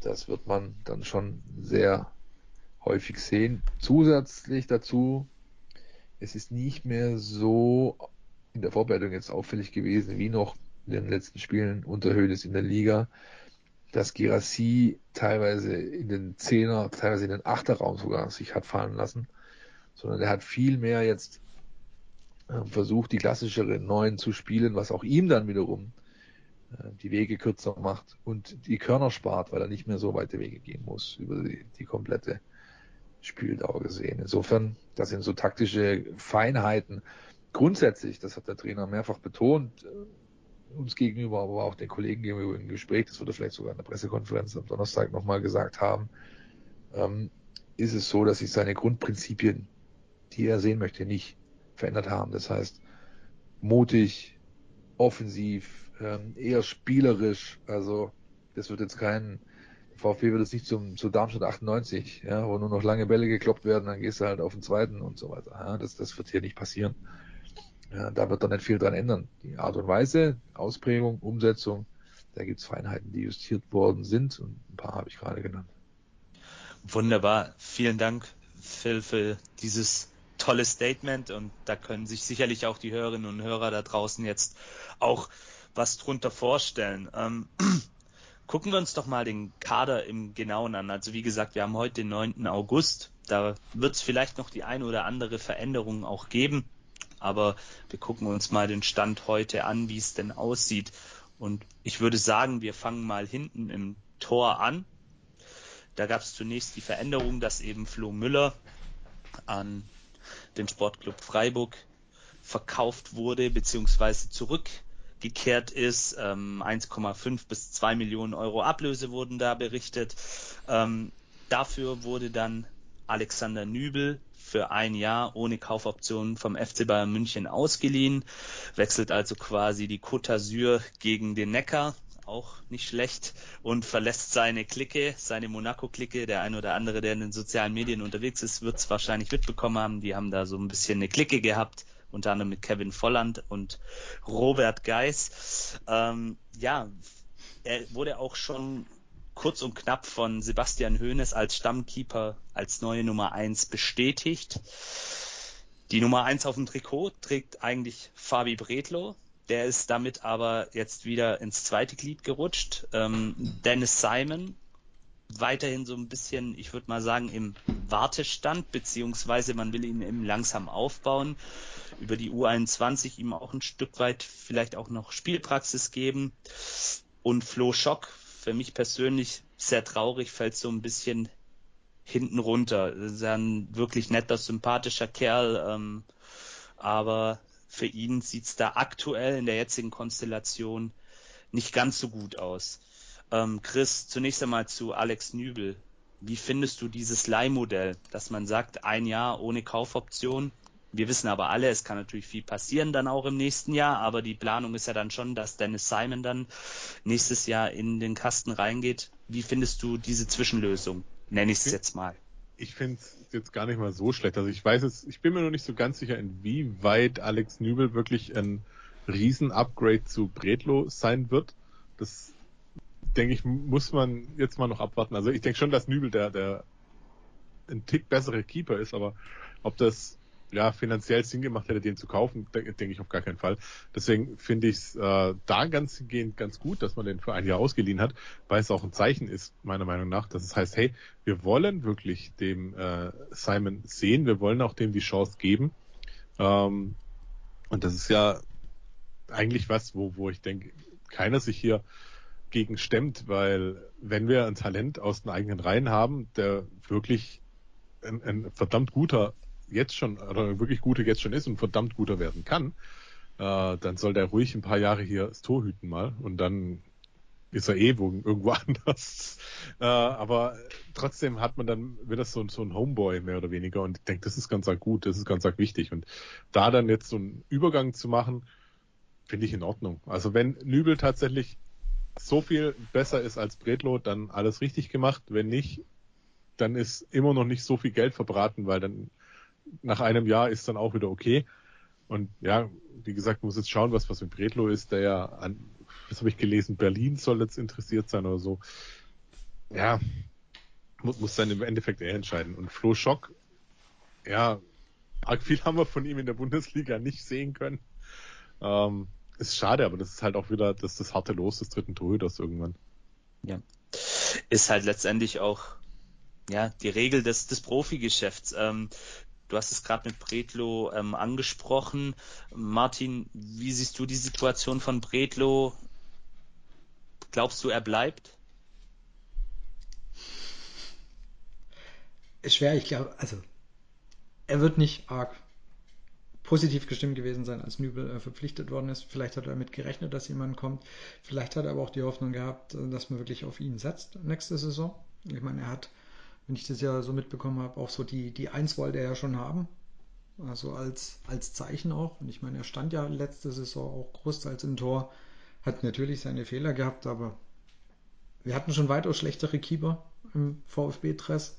das wird man dann schon sehr häufig sehen. Zusätzlich dazu, es ist nicht mehr so in der Vorbereitung jetzt auffällig gewesen, wie noch in den letzten Spielen unter Hoeneß in der Liga, dass Guirassy teilweise in den Zehner, teilweise in den Achterraum sogar sich hat fallen lassen, sondern er hat viel mehr jetzt äh, versucht, die klassischere Neun zu spielen, was auch ihm dann wiederum äh, die Wege kürzer macht und die Körner spart, weil er nicht mehr so weite Wege gehen muss über die, die komplette Spieldauer gesehen. Insofern, das sind so taktische Feinheiten. Grundsätzlich, das hat der Trainer mehrfach betont, uns gegenüber, aber auch den Kollegen gegenüber im Gespräch, das wurde vielleicht sogar in der Pressekonferenz am Donnerstag nochmal gesagt haben, ähm, ist es so, dass sich seine Grundprinzipien, die er sehen möchte, nicht verändert haben. Das heißt, mutig, offensiv, ähm, eher spielerisch. Also das wird jetzt kein VfB wird es nicht zum, zu Darmstadt achtundneunzig, ja, wo nur noch lange Bälle gekloppt werden, dann gehst du halt auf den zweiten und so weiter. Ja, das, das wird hier nicht passieren. Ja, da wird dann nicht viel dran ändern. Die Art und Weise, Ausprägung, Umsetzung, da gibt es Feinheiten, die justiert worden sind und ein paar habe ich gerade genannt. Wunderbar. Vielen Dank, Phil, für dieses tolle Statement und da können sich sicherlich auch die Hörerinnen und Hörer da draußen jetzt auch was drunter vorstellen. Ähm, Gucken wir uns doch mal den Kader im Genauen an. Also wie gesagt, wir haben heute den neunten August. Da wird es vielleicht noch die eine oder andere Veränderung auch geben. Aber wir gucken uns mal den Stand heute an, wie es denn aussieht. Und ich würde sagen, wir fangen mal hinten im Tor an. Da gab es zunächst die Veränderung, dass eben Flo Müller an den Sportclub Freiburg verkauft wurde bzw. zurückgekehrt ist. eins Komma fünf bis zwei Millionen Euro Ablöse wurden da berichtet. Ähm, dafür wurde dann Alexander Nübel für ein Jahr ohne Kaufoption vom F C Bayern München ausgeliehen. Wechselt also quasi die Côte d'Azur gegen den Neckar auch nicht schlecht und verlässt seine Clique, seine Monaco-Clique. Der ein oder andere, der in den sozialen Medien unterwegs ist, wird es wahrscheinlich mitbekommen haben. Die haben da so ein bisschen eine Clique gehabt, unter anderem mit Kevin Volland und Robert Geis. Ähm, ja, er wurde auch schon kurz und knapp von Sebastian Hoeneß als Stammkeeper, als neue Nummer eins bestätigt. Die Nummer eins auf dem Trikot trägt eigentlich Fabi Bredlow. Der ist damit aber jetzt wieder ins zweite Glied gerutscht. Ähm, Dennis Seimen weiterhin so ein bisschen, ich würde mal sagen, im Wartestand, beziehungsweise man will ihn eben langsam aufbauen. Über die U einundzwanzig ihm auch ein Stück weit vielleicht auch noch Spielpraxis geben. Und Flo Schock, für mich persönlich sehr traurig, fällt so ein bisschen hinten runter. Das ist ein wirklich netter, sympathischer Kerl, ähm, aber für ihn sieht es da aktuell in der jetzigen Konstellation nicht ganz so gut aus. Ähm, Chris, zunächst einmal zu Alex Nübel. Wie findest du dieses Leihmodell, dass man sagt, ein Jahr ohne Kaufoption? Wir wissen aber alle, es kann natürlich viel passieren dann auch im nächsten Jahr, aber die Planung ist ja dann schon, dass Dennis Seimen dann nächstes Jahr in den Kasten reingeht. Wie findest du diese Zwischenlösung? Nenne ich es jetzt mal. Ich finde es jetzt gar nicht mal so schlecht. Also ich weiß es, ich bin mir noch nicht so ganz sicher, inwieweit Alex Nübel wirklich ein Riesen-Upgrade zu Bredlow sein wird. Das, denke ich, muss man jetzt mal noch abwarten. Also ich denke schon, dass Nübel der, der ein Tick bessere Keeper ist, aber ob das ja finanziell Sinn gemacht hätte, den zu kaufen, denke ich auf gar keinen Fall. Deswegen finde ich es äh, da ganz, ganz gut, dass man den für ein Jahr ausgeliehen hat, weil es auch ein Zeichen ist, meiner Meinung nach, dass es heißt, hey, wir wollen wirklich dem äh, Seimen sehen, wir wollen auch dem die Chance geben. Ähm, und das ist ja eigentlich was, wo, wo ich denke, keiner sich hier gegen stemmt, weil wenn wir ein Talent aus den eigenen Reihen haben, der wirklich ein, ein verdammt guter jetzt schon, oder wirklich gute jetzt schon ist und verdammt guter werden kann, äh, dann soll der ruhig ein paar Jahre hier das Tor hüten mal und dann ist er eh irgendwo anders. Äh, aber trotzdem hat man dann wieder so, so ein Homeboy mehr oder weniger und ich denke, das ist ganz arg gut, das ist ganz arg wichtig und da dann jetzt so einen Übergang zu machen, finde ich in Ordnung. Also wenn Nübel tatsächlich so viel besser ist als Bredlow, dann alles richtig gemacht, wenn nicht, dann ist immer noch nicht so viel Geld verbraten, weil dann nach einem Jahr ist dann auch wieder okay. Und ja, wie gesagt, muss jetzt schauen, was was mit Bredlow ist, der ja an, was habe ich gelesen, Berlin soll jetzt interessiert sein oder so. Ja, muss, muss dann im Endeffekt er entscheiden. Und Flo Schock, ja, arg viel haben wir von ihm in der Bundesliga nicht sehen können. Ähm, ist schade, aber das ist halt auch wieder das, das harte Los des dritten Torhüters irgendwann. Ja, ist halt letztendlich auch ja die Regel des, des Profigeschäfts. Ähm, Du hast es gerade mit Bredlow ähm, angesprochen. Martin, wie siehst du die Situation von Bredlow? Glaubst du, er bleibt? Ist schwer, ich glaube, also er wird nicht arg positiv gestimmt gewesen sein, als Nübel äh, verpflichtet worden ist. Vielleicht hat er damit gerechnet, dass jemand kommt. Vielleicht hat er aber auch die Hoffnung gehabt, dass man wirklich auf ihn setzt nächste Saison. Ich meine, er hat, wenn ich das ja so mitbekommen habe, auch so die, die Eins wollte er ja schon haben, also als, als Zeichen auch. Und ich meine, er stand ja letzte Saison auch großteils im Tor, hat natürlich seine Fehler gehabt, aber wir hatten schon weitaus schlechtere Keeper im VfB-Dress.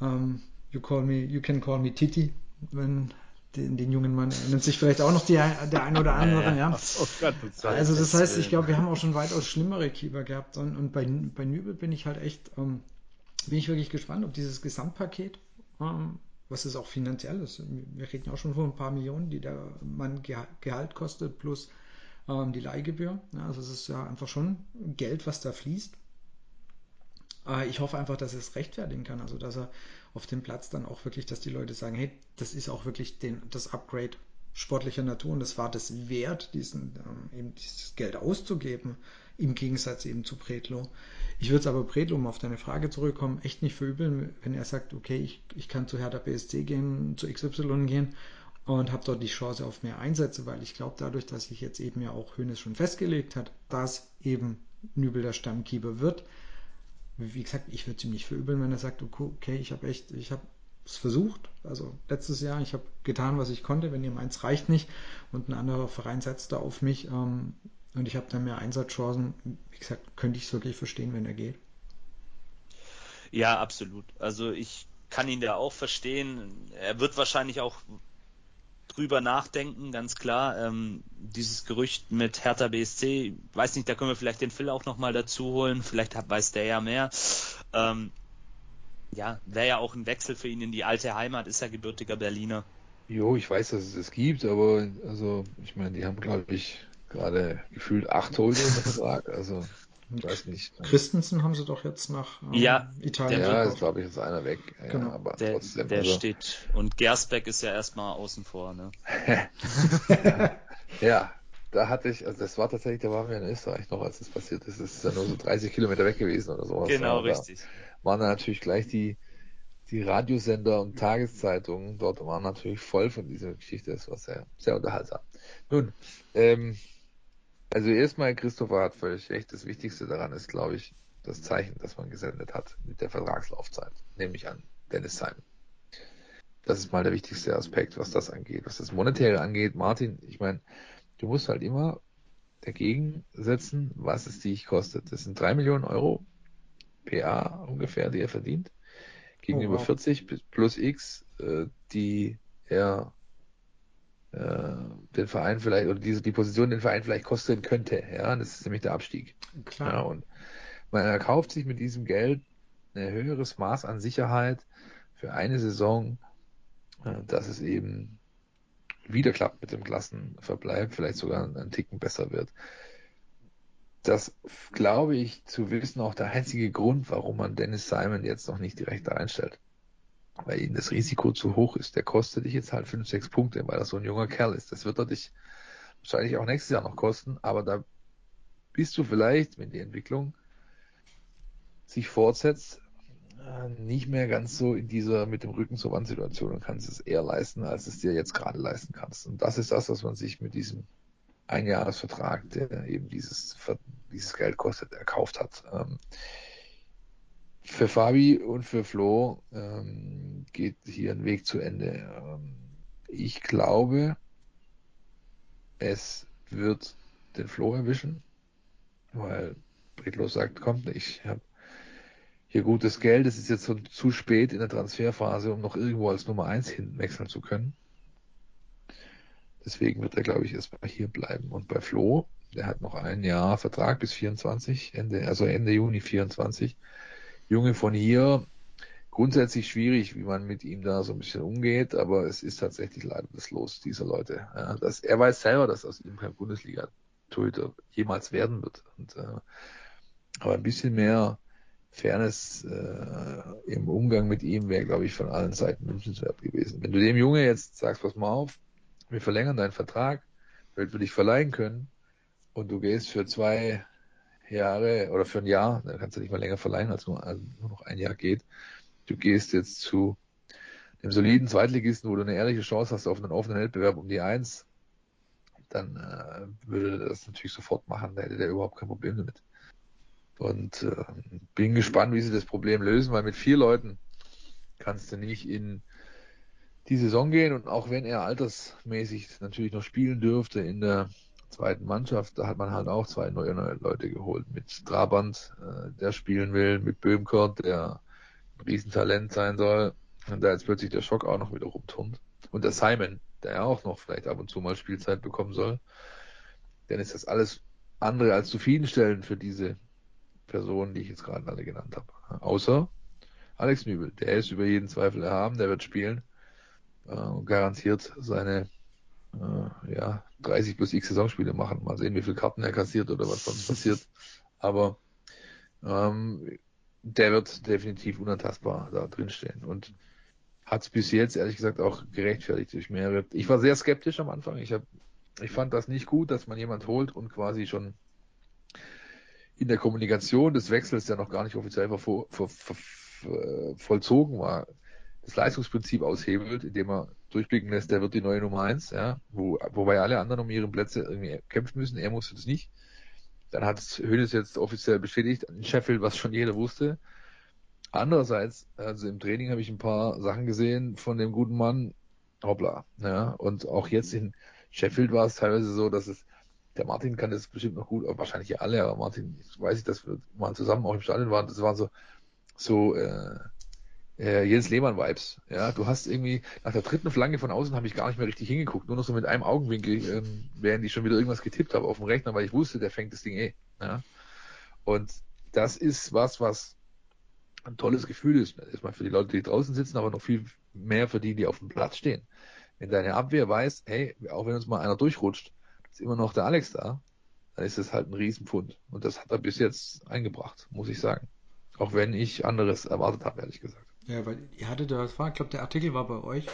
Um, you call me, you can call me Titi, wenn den, den jungen Mann erinnert sich vielleicht auch noch die, der eine oder andere. Ja. Also das heißt, ich glaube, wir haben auch schon weitaus schlimmere Keeper gehabt. Und, und bei, bei Nübel bin ich halt echt... Um, bin ich wirklich gespannt, ob dieses Gesamtpaket, was es auch finanziell ist, wir reden auch schon von ein paar Millionen, die der Mann Gehalt kostet, plus die Leihgebühr. Also es ist ja einfach schon Geld, was da fließt. Ich hoffe einfach, dass er es rechtfertigen kann, also dass er auf dem Platz dann auch wirklich, dass die Leute sagen, hey, das ist auch wirklich den, das Upgrade sportlicher Natur und das war das wert, diesen, eben dieses Geld auszugeben, im Gegensatz eben zu Bredlow. Ich würde es aber Bredlow, um auf deine Frage zurückkommen, echt nicht verübeln, wenn er sagt, okay, ich, ich kann zu Hertha B S C gehen, zu X Y gehen und habe dort die Chance auf mehr Einsätze, weil ich glaube, dadurch, dass sich jetzt eben ja auch Hoeneß schon festgelegt hat, dass eben Nübel der Stammkeeper wird, wie gesagt, ich würde es ihm nicht verübeln, wenn er sagt, okay, ich habe echt, ich habe es versucht, also letztes Jahr, ich habe getan, was ich konnte, wenn ihr meins reicht nicht und ein anderer Verein setzt da auf mich, ähm, und ich habe dann mehr Einsatzchancen. Wie gesagt, könnte ich es wirklich verstehen, wenn er geht. Ja, absolut. Also ich kann ihn da auch verstehen. Er wird wahrscheinlich auch drüber nachdenken, ganz klar. Ähm, dieses Gerücht mit Hertha B S C, weiß nicht, da können wir vielleicht den Phil auch nochmal dazu holen. Vielleicht weiß der ja mehr. Ähm, ja, wäre ja auch ein Wechsel für ihn in die alte Heimat, ist ja gebürtiger Berliner. Jo, ich weiß, dass es es gibt, aber also, ich meine, die haben, glaube ich, gerade gefühlt acht Holden im Vertrag, also ich weiß nicht. Christensen haben sie doch jetzt nach ähm, ja, Italien. Ja, ist, glaube ich, ist einer weg. Ja, genau. Aber der trotzdem, der also, steht. Und Gersbeck ist ja erstmal außen vor, ne? Ja, da hatte ich, also das war tatsächlich, da waren wir in Österreich noch, als das passiert ist. Das ist ja nur so dreißig Kilometer weg gewesen oder sowas. Genau, aber richtig. Da waren dann natürlich gleich die Die Radiosender und Tageszeitungen dort waren natürlich voll von dieser Geschichte. Das war sehr, sehr unterhaltsam. Nun, ähm, also erstmal, Christopher hat völlig recht. Das Wichtigste daran ist, glaube ich, das Zeichen, das man gesendet hat mit der Vertragslaufzeit. Nehme ich an, Dennis Seimen. Das ist mal der wichtigste Aspekt, was das angeht. Was das Monetäre angeht, Martin, ich meine, du musst halt immer dagegen setzen, was es dich kostet. Das sind drei Millionen Euro P A ungefähr, die er verdient. Gegenüber oh, wow. vierzig plus X, die er äh, den Verein vielleicht, oder diese die Position den Verein vielleicht kosten könnte. Ja, das ist nämlich der Abstieg. Klar. Ja, und man erkauft sich mit diesem Geld ein höheres Maß an Sicherheit für eine Saison, dass es eben wieder klappt mit dem Klassenverbleib, vielleicht sogar einen Ticken besser wird. Das, glaube ich, zu wissen, auch der einzige Grund, warum man Dennis Seimen jetzt noch nicht direkt da einstellt. Weil ihm das Risiko zu hoch ist. Der kostet dich jetzt halt fünf, sechs Punkte, weil das so ein junger Kerl ist. Das wird er dich wahrscheinlich auch nächstes Jahr noch kosten, aber da bist du vielleicht, wenn die Entwicklung sich fortsetzt, nicht mehr ganz so in dieser mit dem Rücken zur Wand Situation und kannst es eher leisten, als es dir jetzt gerade leisten kannst. Und das ist das, was man sich mit diesem Einjahresvertrag, der eben dieses, dieses Geld kostet, erkauft hat. Für Fabi und für Flo geht hier ein Weg zu Ende. Ich glaube, es wird den Flo erwischen, weil Bredlow sagt, kommt, ich habe hier gutes Geld, es ist jetzt schon zu spät in der Transferphase, um noch irgendwo als Nummer eins hin wechseln zu können. Deswegen wird er, glaube ich, erstmal hier bleiben. Und bei Flo, der hat noch ein Jahr Vertrag bis vierundzwanzig, Ende, also Ende Juni vierundzwanzig. Junge von hier, grundsätzlich schwierig, wie man mit ihm da so ein bisschen umgeht, aber es ist tatsächlich leider das Los dieser Leute. Ja, das, er weiß selber, dass aus ihm kein Bundesliga-Torhüter jemals werden wird. Und, äh, aber ein bisschen mehr Fairness äh, im Umgang mit ihm wäre, glaube ich, von allen Seiten wünschenswert gewesen. Wenn du dem Junge jetzt sagst, pass mal auf, wir verlängern deinen Vertrag, damit wir dich verleihen können, und du gehst für zwei Jahre oder für ein Jahr, dann kannst du nicht mal länger verleihen, als nur, also nur noch ein Jahr geht. Du gehst jetzt zu einem soliden Zweitligisten, wo du eine ehrliche Chance hast auf einen offenen Wettbewerb um die Eins, dann äh, würde er das natürlich sofort machen, da hätte der überhaupt kein Problem damit. Und äh, bin gespannt, wie sie das Problem lösen, weil mit vier Leuten kannst du nicht in die Saison gehen, und auch wenn er altersmäßig natürlich noch spielen dürfte in der zweiten Mannschaft, da hat man halt auch zwei neue Leute geholt. Mit Trabant, der spielen will, mit Böhmkort, der ein Riesentalent sein soll, und da jetzt plötzlich der Schock auch noch wieder rumturnt. Und der Seimen, der ja auch noch vielleicht ab und zu mal Spielzeit bekommen soll. Dann ist das alles andere als zufriedenstellend für diese Personen, die ich jetzt gerade alle genannt habe. Außer Alex Nübel, der ist über jeden Zweifel erhaben, der wird spielen. Garantiert seine äh, ja, dreißig plus X Saisonspiele machen. Mal sehen, wie viele Karten er kassiert oder was sonst passiert. Aber ähm, der wird definitiv unantastbar da drin stehen und hat es bis jetzt ehrlich gesagt auch gerechtfertigt durch mehrere. Ich war sehr skeptisch am Anfang. Ich, hab, ich fand das nicht gut, dass man jemand holt und quasi schon in der Kommunikation des Wechsels, der noch gar nicht offiziell war, vor, vor, vor, vollzogen war, das Leistungsprinzip aushebelt, indem er durchblicken lässt, der wird die neue Nummer eins, ja, wo, wobei alle anderen um ihre Plätze irgendwie kämpfen müssen, er musste das nicht. Dann hat Hoeneß jetzt offiziell bestätigt in Sheffield, was schon jeder wusste. Andererseits, also im Training habe ich ein paar Sachen gesehen von dem guten Mann, hoppla, ja, und auch jetzt in Sheffield war es teilweise so, dass es Der Martin kann das bestimmt noch gut, wahrscheinlich ja alle, aber Martin, ich weiß ich, dass wir mal zusammen auch im Stadion waren, das waren so, so äh, äh, Jens Lehmann-Vibes. Ja, du hast irgendwie, nach der dritten Flanke von außen habe ich gar nicht mehr richtig hingeguckt, nur noch so mit einem Augenwinkel, ähm, während ich schon wieder irgendwas getippt habe auf dem Rechner, weil ich wusste, der fängt das Ding eh. Ja? Und das ist was, was ein tolles Gefühl ist. Erstmal für die Leute, die draußen sitzen, aber noch viel mehr für die, die auf dem Platz stehen. Wenn deine Abwehr weiß, hey, auch wenn uns mal einer durchrutscht, ist immer noch der Alex da, dann ist das halt ein Riesenpfund. Und das hat er bis jetzt eingebracht, muss ich sagen. Auch wenn ich anderes erwartet habe, ehrlich gesagt. Ja, weil ihr hattet da, das war, ich glaube, der Artikel war bei euch, äh,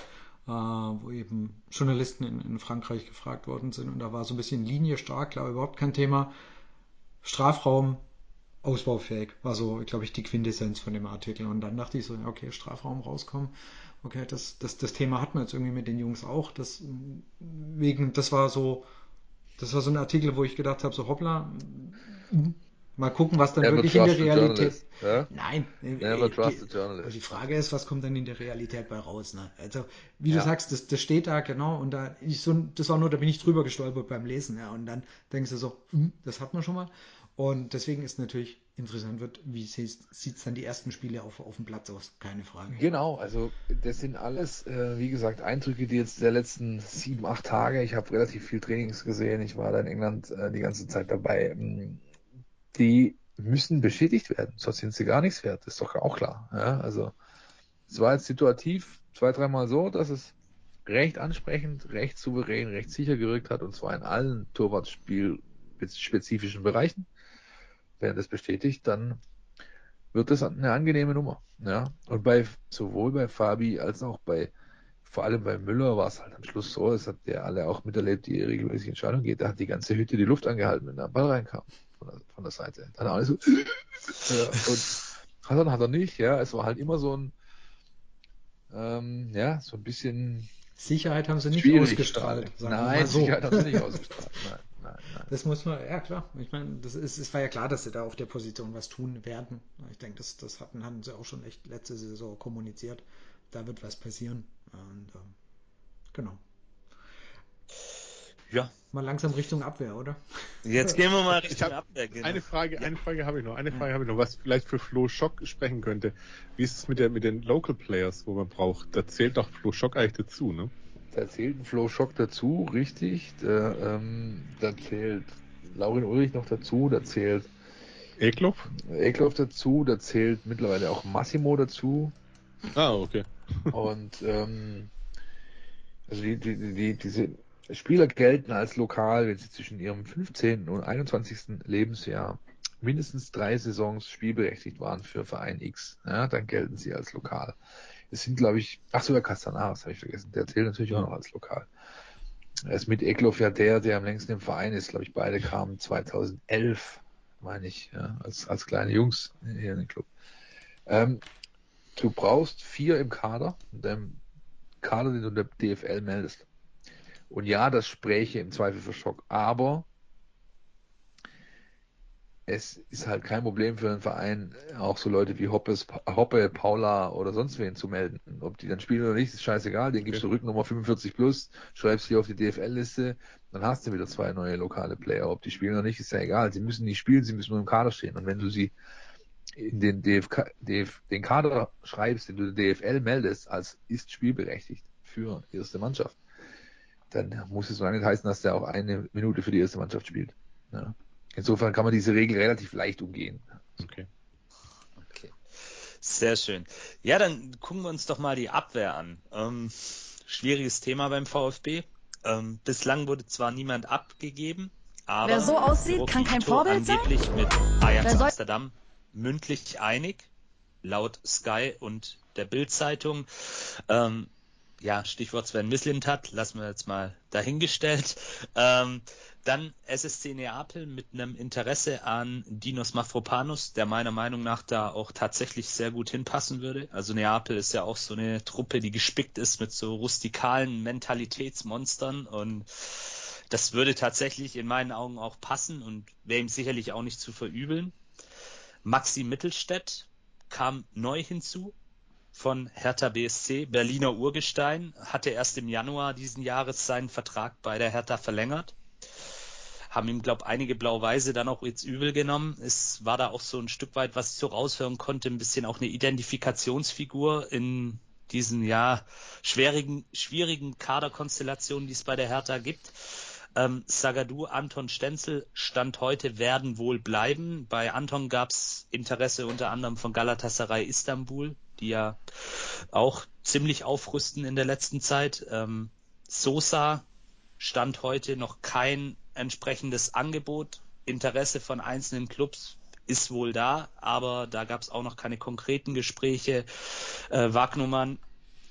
wo eben Journalisten in, in Frankreich gefragt worden sind und da war so ein bisschen Linie stark, glaube ich, überhaupt kein Thema. Strafraum ausbaufähig war so, glaube ich, die Quintessenz von dem Artikel. Und dann dachte ich so, okay, Strafraum rauskommen. Okay, das, das, das Thema hatten wir jetzt irgendwie mit den Jungs auch. Das, wegen, das war so, das war so ein Artikel, wo ich gedacht habe, so hoppla, mal gucken, was dann Never wirklich in der Realität... Ja? Nein, Never die, trust the journalist. Die Frage ist, was kommt dann in der Realität bei raus? Ne? Also, wie ja. du sagst, das, das steht da, genau, und da ich so, das war nur, da bin ich drüber gestolpert beim Lesen. Ja, und dann denkst du so, hm, das hat man schon mal. Und deswegen ist natürlich interessant, wird, wie sieht es dann die ersten Spiele auf, auf dem Platz aus? Keine Frage. Genau, also das sind alles, äh, wie gesagt, Eindrücke, die jetzt der letzten sieben, acht Tage, ich habe relativ viel Trainings gesehen, ich war da in England äh, die ganze Zeit dabei, die müssen beschädigt werden, sonst sind sie gar nichts wert, ist doch auch klar. Ja? Also es war jetzt situativ zwei, dreimal so, dass es recht ansprechend, recht souverän, recht sicher gewirkt hat, und zwar in allen Torwartspielspezifischen Bereichen. Wenn das bestätigt, dann wird das eine angenehme Nummer. Ja? Und bei sowohl bei Fabi als auch bei, vor allem bei Müller war es halt am Schluss so, das habt ihr alle auch miterlebt, die regelmäßig in Entscheidung geht, da hat die ganze Hütte die Luft angehalten, wenn der Ball reinkam von der, von der Seite. Dann alles so ja, und hat er, hat er nicht, ja, es war halt immer so ein ähm, ja, so ein bisschen Sicherheit haben sie nicht ausgestrahlt. Nein, so. Sicherheit haben sie nicht ausgestrahlt, nein. Nein, nein. Das muss man, ja klar, ich meine, das ist, es war ja klar, dass sie da auf der Position was tun werden. Ich denke, das, das hatten, hatten sie auch schon echt letzte Saison kommuniziert. Da wird was passieren. Und, ähm, genau. Ja. Mal langsam Richtung Abwehr, oder? Jetzt gehen wir mal Richtung hab, Abwehr. Genau. Eine Frage, ja. eine Frage habe ich noch, eine Frage ja. habe ich noch, was vielleicht für Flo Schock sprechen könnte. Wie ist es mit der, mit den Local Players, wo man braucht? Da zählt doch Flo Schock eigentlich dazu, ne? Da zählt ein Flo Schock dazu, richtig. Da, ähm, da zählt Laurin Ulrich noch dazu, da zählt Egloff. Egloff dazu, da zählt mittlerweile auch Massimo dazu. Ah, okay. Und ähm, also die, die, die, diese Spieler gelten als lokal, wenn sie zwischen ihrem fünfzehnten und einundzwanzigsten Lebensjahr mindestens drei Saisons spielberechtigt waren für Verein X. Ja, dann gelten sie als lokal. Es sind, glaube ich, ach so, der Castanares habe ich vergessen. Der zählt natürlich auch noch als lokal. Er ist mit Egloff ja der, der am längsten im Verein ist. Glaube ich, beide kamen zweitausendelf, meine ich, ja, als, als kleine Jungs hier in den Club. Ähm, du brauchst vier im Kader, in deinem Kader, den du in der D F L meldest. Und ja, das spräche im Zweifel für Schock, aber es ist halt kein Problem für einen Verein, auch so Leute wie Hoppes, Hoppe, Paula oder sonst wen zu melden. Ob die dann spielen oder nicht, ist scheißegal. Den okay. gibst du Rücknummer fünfundvierzig plus, schreibst die auf die D F L-Liste, dann hast du wieder zwei neue lokale Player. Ob die spielen oder nicht, ist ja egal. Sie müssen nicht spielen, sie müssen nur im Kader stehen. Und wenn du sie in den D F K, D F, den Kader schreibst, den du der D F L meldest, als ist spielberechtigt für erste Mannschaft, dann muss es so lange heißen, dass der auch eine Minute für die erste Mannschaft spielt. Ja. Insofern kann man diese Regel relativ leicht umgehen. Okay. Okay. Sehr schön. Ja, dann gucken wir uns doch mal die Abwehr an. Ähm, schwieriges Thema beim VfB. Ähm, bislang wurde zwar niemand abgegeben, aber wer so aussieht, kann kein Vorbild sein. Angeblich mit Ajax soll... Amsterdam mündlich einig, laut Sky und der Bild-Zeitung. Ähm, ja, Stichwort Sven Mislintat, lassen wir jetzt mal dahingestellt. Ähm, Dann S S C Neapel mit einem Interesse an Dinos Mavropanos, der meiner Meinung nach da auch tatsächlich sehr gut hinpassen würde. Also Neapel ist ja auch so eine Truppe, die gespickt ist mit so rustikalen Mentalitätsmonstern, und das würde tatsächlich in meinen Augen auch passen und wäre ihm sicherlich auch nicht zu verübeln. Maxi Mittelstädt kam neu hinzu von Hertha B S C, Berliner Urgestein, hatte erst im Januar diesen Jahres seinen Vertrag bei der Hertha verlängert. haben ihm, glaube ich, einige Blau-Weiße dann auch jetzt übel genommen. Es war da auch so ein Stück weit, was ich so raushören konnte, ein bisschen auch eine Identifikationsfigur in diesen ja schwierigen, schwierigen Kaderkonstellationen, die es bei der Hertha gibt. Ähm, Zagadou, Anton Stenzel, Stand heute werden wohl bleiben. Bei Anton gab es Interesse unter anderem von Galatasaray Istanbul, die ja auch ziemlich aufrüsten in der letzten Zeit. Ähm, Sosa, Stand heute noch kein entsprechendes Angebot. Interesse von einzelnen Clubs ist wohl da, aber da gab es auch noch keine konkreten Gespräche. Äh, Wagnumann,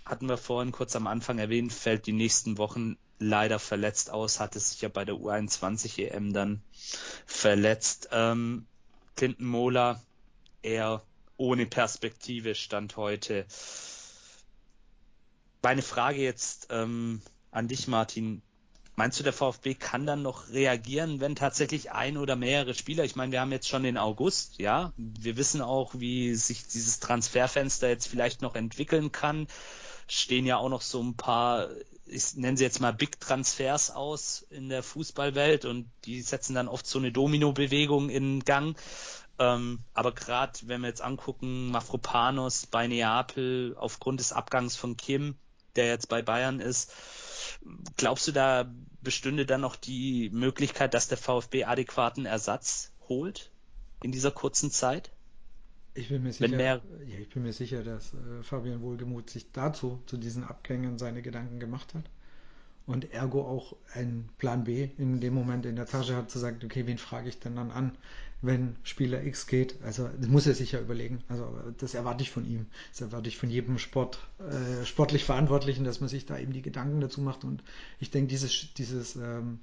hatten wir vorhin kurz am Anfang erwähnt, fällt die nächsten Wochen leider verletzt aus, hatte sich ja bei der U einundzwanzig E M dann verletzt. Ähm, Clinton Mola, eher ohne Perspektive, Stand heute. Meine Frage jetzt ähm, an dich, Martin. Meinst du, der VfB kann dann noch reagieren, wenn tatsächlich ein oder mehrere Spieler, ich meine, wir haben jetzt schon den August, ja, wir wissen auch, wie sich dieses Transferfenster jetzt vielleicht noch entwickeln kann, stehen ja auch noch so ein paar, ich nenne sie jetzt mal Big Transfers aus in der Fußballwelt und die setzen dann oft so eine Domino-Bewegung in Gang. Ähm, aber gerade, wenn wir jetzt angucken, Mavropanos bei Neapel aufgrund des Abgangs von Kim, der jetzt bei Bayern ist, glaubst du, da bestünde dann noch die Möglichkeit, dass der VfB adäquaten Ersatz holt in dieser kurzen Zeit? Ich bin mir sicher, mehr... ja, ich bin mir sicher, dass äh, Fabian Wohlgemuth sich dazu, zu diesen Abgängen, seine Gedanken gemacht hat und ergo auch einen Plan B in dem Moment in der Tasche hat, zu sagen, okay, wen frage ich denn dann an, wenn Spieler X geht? Also das muss er sich ja überlegen. Also das erwarte ich von ihm. Das erwarte ich von jedem Sport, äh, sportlich Verantwortlichen, dass man sich da eben die Gedanken dazu macht. Und ich denke, dieses, dieses ähm,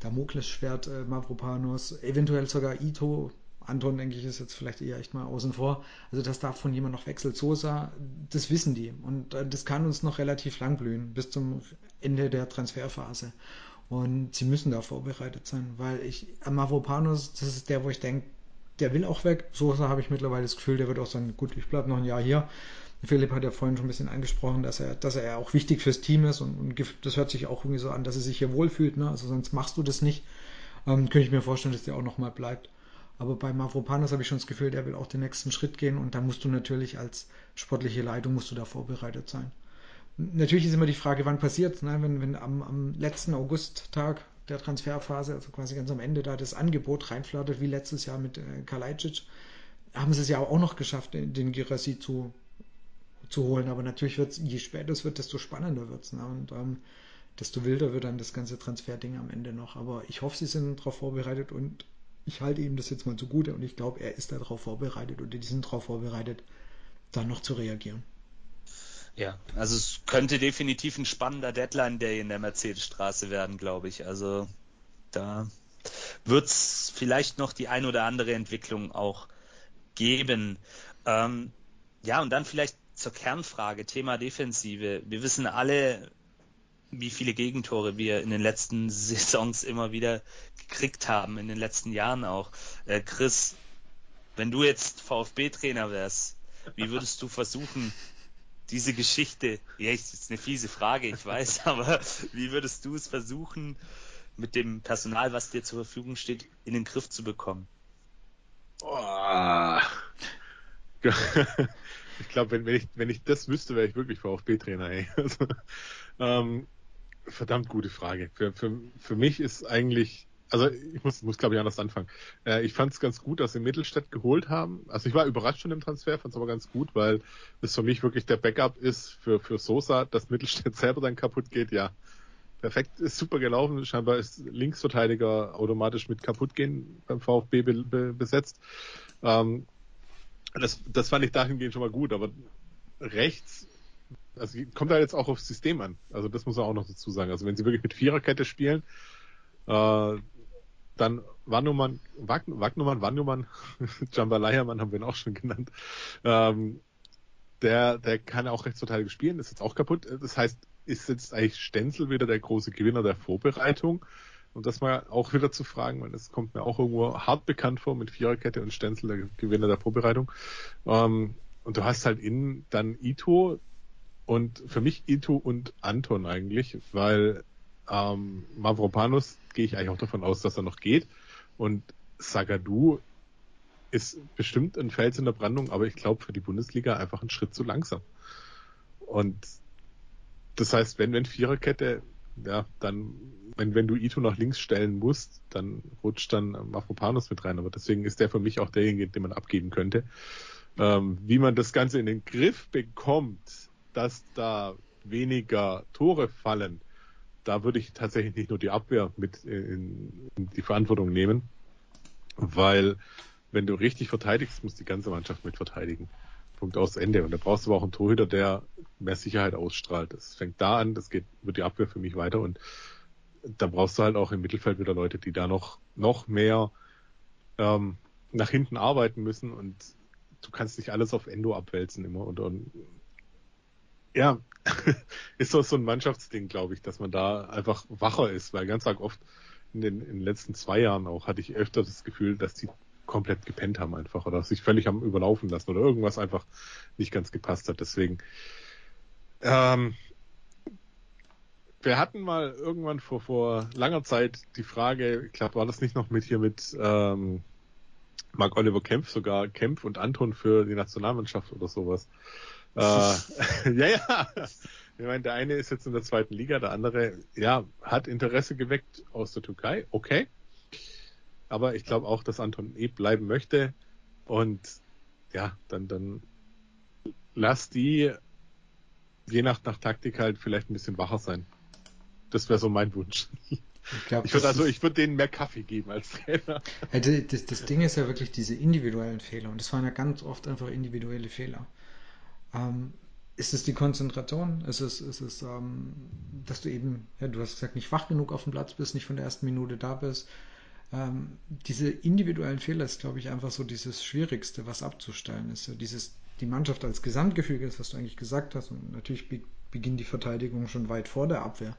Damoklesschwert äh, Mavropanos, eventuell sogar Ito, Anton, denke ich, ist jetzt vielleicht eher echt mal außen vor. Also, dass davon jemand noch wechselt, Sosa, das wissen die. Und das kann uns noch relativ lang blühen, bis zum Ende der Transferphase. Und sie müssen da vorbereitet sein, weil ich, Mavropanos, das ist der, wo ich denke, der will auch weg. Sosa habe ich mittlerweile das Gefühl, der wird auch sagen, gut, ich bleibe noch ein Jahr hier. Philipp hat ja vorhin schon ein bisschen angesprochen, dass er, dass er auch wichtig fürs Team ist und, und das hört sich auch irgendwie so an, dass er sich hier wohlfühlt, ne? Also sonst machst du das nicht. Ähm, könnte ich mir vorstellen, dass der auch nochmal bleibt. Aber bei Mavropanos habe ich schon das Gefühl, der will auch den nächsten Schritt gehen und da musst du natürlich als sportliche Leitung musst du da vorbereitet sein. Natürlich ist immer die Frage, wann passiert es, ne? wenn, wenn am, am letzten Augusttag der Transferphase, also quasi ganz am Ende da das Angebot reinflattert, wie letztes Jahr mit äh, Kalajdzic, haben sie es ja auch noch geschafft, den, den Guirassy zu, zu holen. Aber natürlich wird es, je später es wird, desto spannender wird es. Ne? Und ähm, desto wilder wird dann das ganze Transferding am Ende noch. Aber ich hoffe, sie sind darauf vorbereitet und ich halte ihm das jetzt mal zugute und ich glaube, er ist darauf vorbereitet oder die sind darauf vorbereitet, dann noch zu reagieren. Ja, also es könnte definitiv ein spannender Deadline-Day in der Mercedesstraße werden, glaube ich. Also da wird es vielleicht noch die ein oder andere Entwicklung auch geben. Ähm, ja, und dann vielleicht zur Kernfrage, Thema Defensive. Wir wissen alle, wie viele Gegentore wir in den letzten Saisons immer wieder gekriegt haben, in den letzten Jahren auch. Äh, Chris, wenn du jetzt VfB-Trainer wärst, wie würdest du versuchen, diese Geschichte, ja, das ist eine fiese Frage, ich weiß, aber wie würdest du es versuchen, mit dem Personal, was dir zur Verfügung steht, in den Griff zu bekommen? Oh. Ich glaube, wenn, wenn, ich, wenn ich das wüsste, wäre ich wirklich VfB-Trainer, ey. Also, ähm, verdammt gute Frage. Für, für, für mich ist eigentlich, also ich muss, muss glaube ich, anders anfangen. Äh, ich fand es ganz gut, dass sie Mittelstädt geholt haben. Also ich war überrascht von dem Transfer, fand es aber ganz gut, weil es für mich wirklich der Backup ist für, für Sosa, dass Mittelstädt selber dann kaputt geht. Ja, perfekt, ist super gelaufen. Scheinbar ist Linksverteidiger automatisch mit kaputt gehen beim VfB be, be, besetzt. Ähm, das, das fand ich dahingehend schon mal gut, aber rechts, also kommt halt jetzt auch aufs System an. Also das muss man auch noch dazu sagen. Also wenn sie wirklich mit Viererkette spielen, äh, dann Wagnumann, Wagnumann, Wagnumann, Djambalayamann haben wir ihn auch schon genannt. Ähm, der, der kann auch Rechtsverteidiger spielen, ist jetzt auch kaputt. Das heißt, ist jetzt eigentlich Stenzel wieder der große Gewinner der Vorbereitung? Und das mal auch wieder zu fragen, weil das kommt mir auch irgendwo hart bekannt vor mit Viererkette und Stenzel, der Gewinner der Vorbereitung. Ähm, und du hast halt innen dann Ito und für mich Ito und Anton eigentlich, weil ähm, Mavropanos, gehe ich eigentlich auch davon aus, dass er noch geht. Und Zagadou ist bestimmt ein Fels in der Brandung, aber ich glaube für die Bundesliga einfach einen Schritt zu langsam. Und das heißt, wenn, wenn Viererkette, ja, dann, wenn, wenn du Ito nach links stellen musst, dann rutscht dann Mavropanos mit rein. Aber deswegen ist der für mich auch derjenige, den man abgeben könnte. Ähm, wie man das Ganze in den Griff bekommt, dass da weniger Tore fallen, da würde ich tatsächlich nicht nur die Abwehr mit in, in die Verantwortung nehmen, weil wenn du richtig verteidigst, muss die ganze Mannschaft mit verteidigen. Punkt aus Ende. Und da brauchst du aber auch einen Torhüter, der mehr Sicherheit ausstrahlt. Es fängt da an, das geht, wird die Abwehr für mich weiter und da brauchst du halt auch im Mittelfeld wieder Leute, die da noch, noch mehr ähm, nach hinten arbeiten müssen und du kannst nicht alles auf Endo abwälzen immer und, und ja, ist doch so ein Mannschaftsding, glaube ich, dass man da einfach wacher ist, weil ganz arg oft in den, in den letzten zwei Jahren auch hatte ich öfter das Gefühl, dass die komplett gepennt haben einfach oder sich völlig haben überlaufen lassen oder irgendwas einfach nicht ganz gepasst hat. Deswegen ähm, wir hatten mal irgendwann vor, vor langer Zeit die Frage, ich glaube, war das nicht noch mit hier mit ähm, Marc-Oliver Kempf sogar, Kempf und Anton für die Nationalmannschaft oder sowas. äh, ja, ja. Ich meine, der eine ist jetzt in der zweiten Liga, der andere, ja, hat Interesse geweckt aus der Türkei, okay. Aber ich glaube auch, dass Anton eh bleiben möchte. Und ja, dann, dann lass die je nach, nach Taktik halt vielleicht ein bisschen wacher sein. Das wäre so mein Wunsch. Ich, ich würde also, ich würde denen mehr Kaffee geben als Trainer. Ja, das, das Ding ist ja wirklich diese individuellen Fehler. Und das waren ja ganz oft einfach individuelle Fehler. Ähm, ist es die Konzentration? Ist es, ist es ähm, dass du eben, ja, du hast gesagt, nicht wach genug auf dem Platz bist, nicht von der ersten Minute da bist? Ähm, diese individuellen Fehler ist, glaube ich, einfach so dieses Schwierigste, was abzustellen ist. So dieses, die Mannschaft als Gesamtgefüge ist, was du eigentlich gesagt hast. Und natürlich be- beginnt die Verteidigung schon weit vor der Abwehr.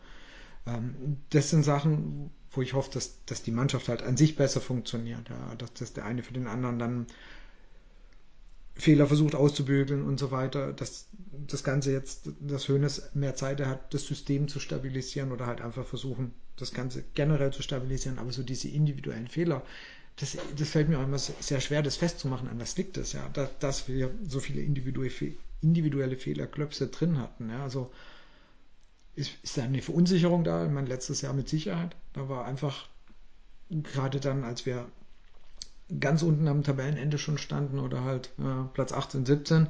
Ähm, das sind Sachen, wo ich hoffe, dass, dass die Mannschaft halt an sich besser funktioniert. Ja? Dass, dass der eine für den anderen dann Fehler versucht auszubügeln und so weiter. Dass das Ganze jetzt, dass Hoeneß mehr Zeit hat, das System zu stabilisieren oder halt einfach versuchen, das Ganze generell zu stabilisieren, aber so diese individuellen Fehler, das, das fällt mir auch immer sehr schwer, das festzumachen, an was liegt das, ja, dass, dass wir so viele individuelle Fehlerklöpse drin hatten, ja, also ist, ist da eine Verunsicherung da, ich meine, letztes Jahr mit Sicherheit, da war einfach, gerade dann, als wir ganz unten am Tabellenende schon standen oder halt äh, Platz achtzehn, siebzehn,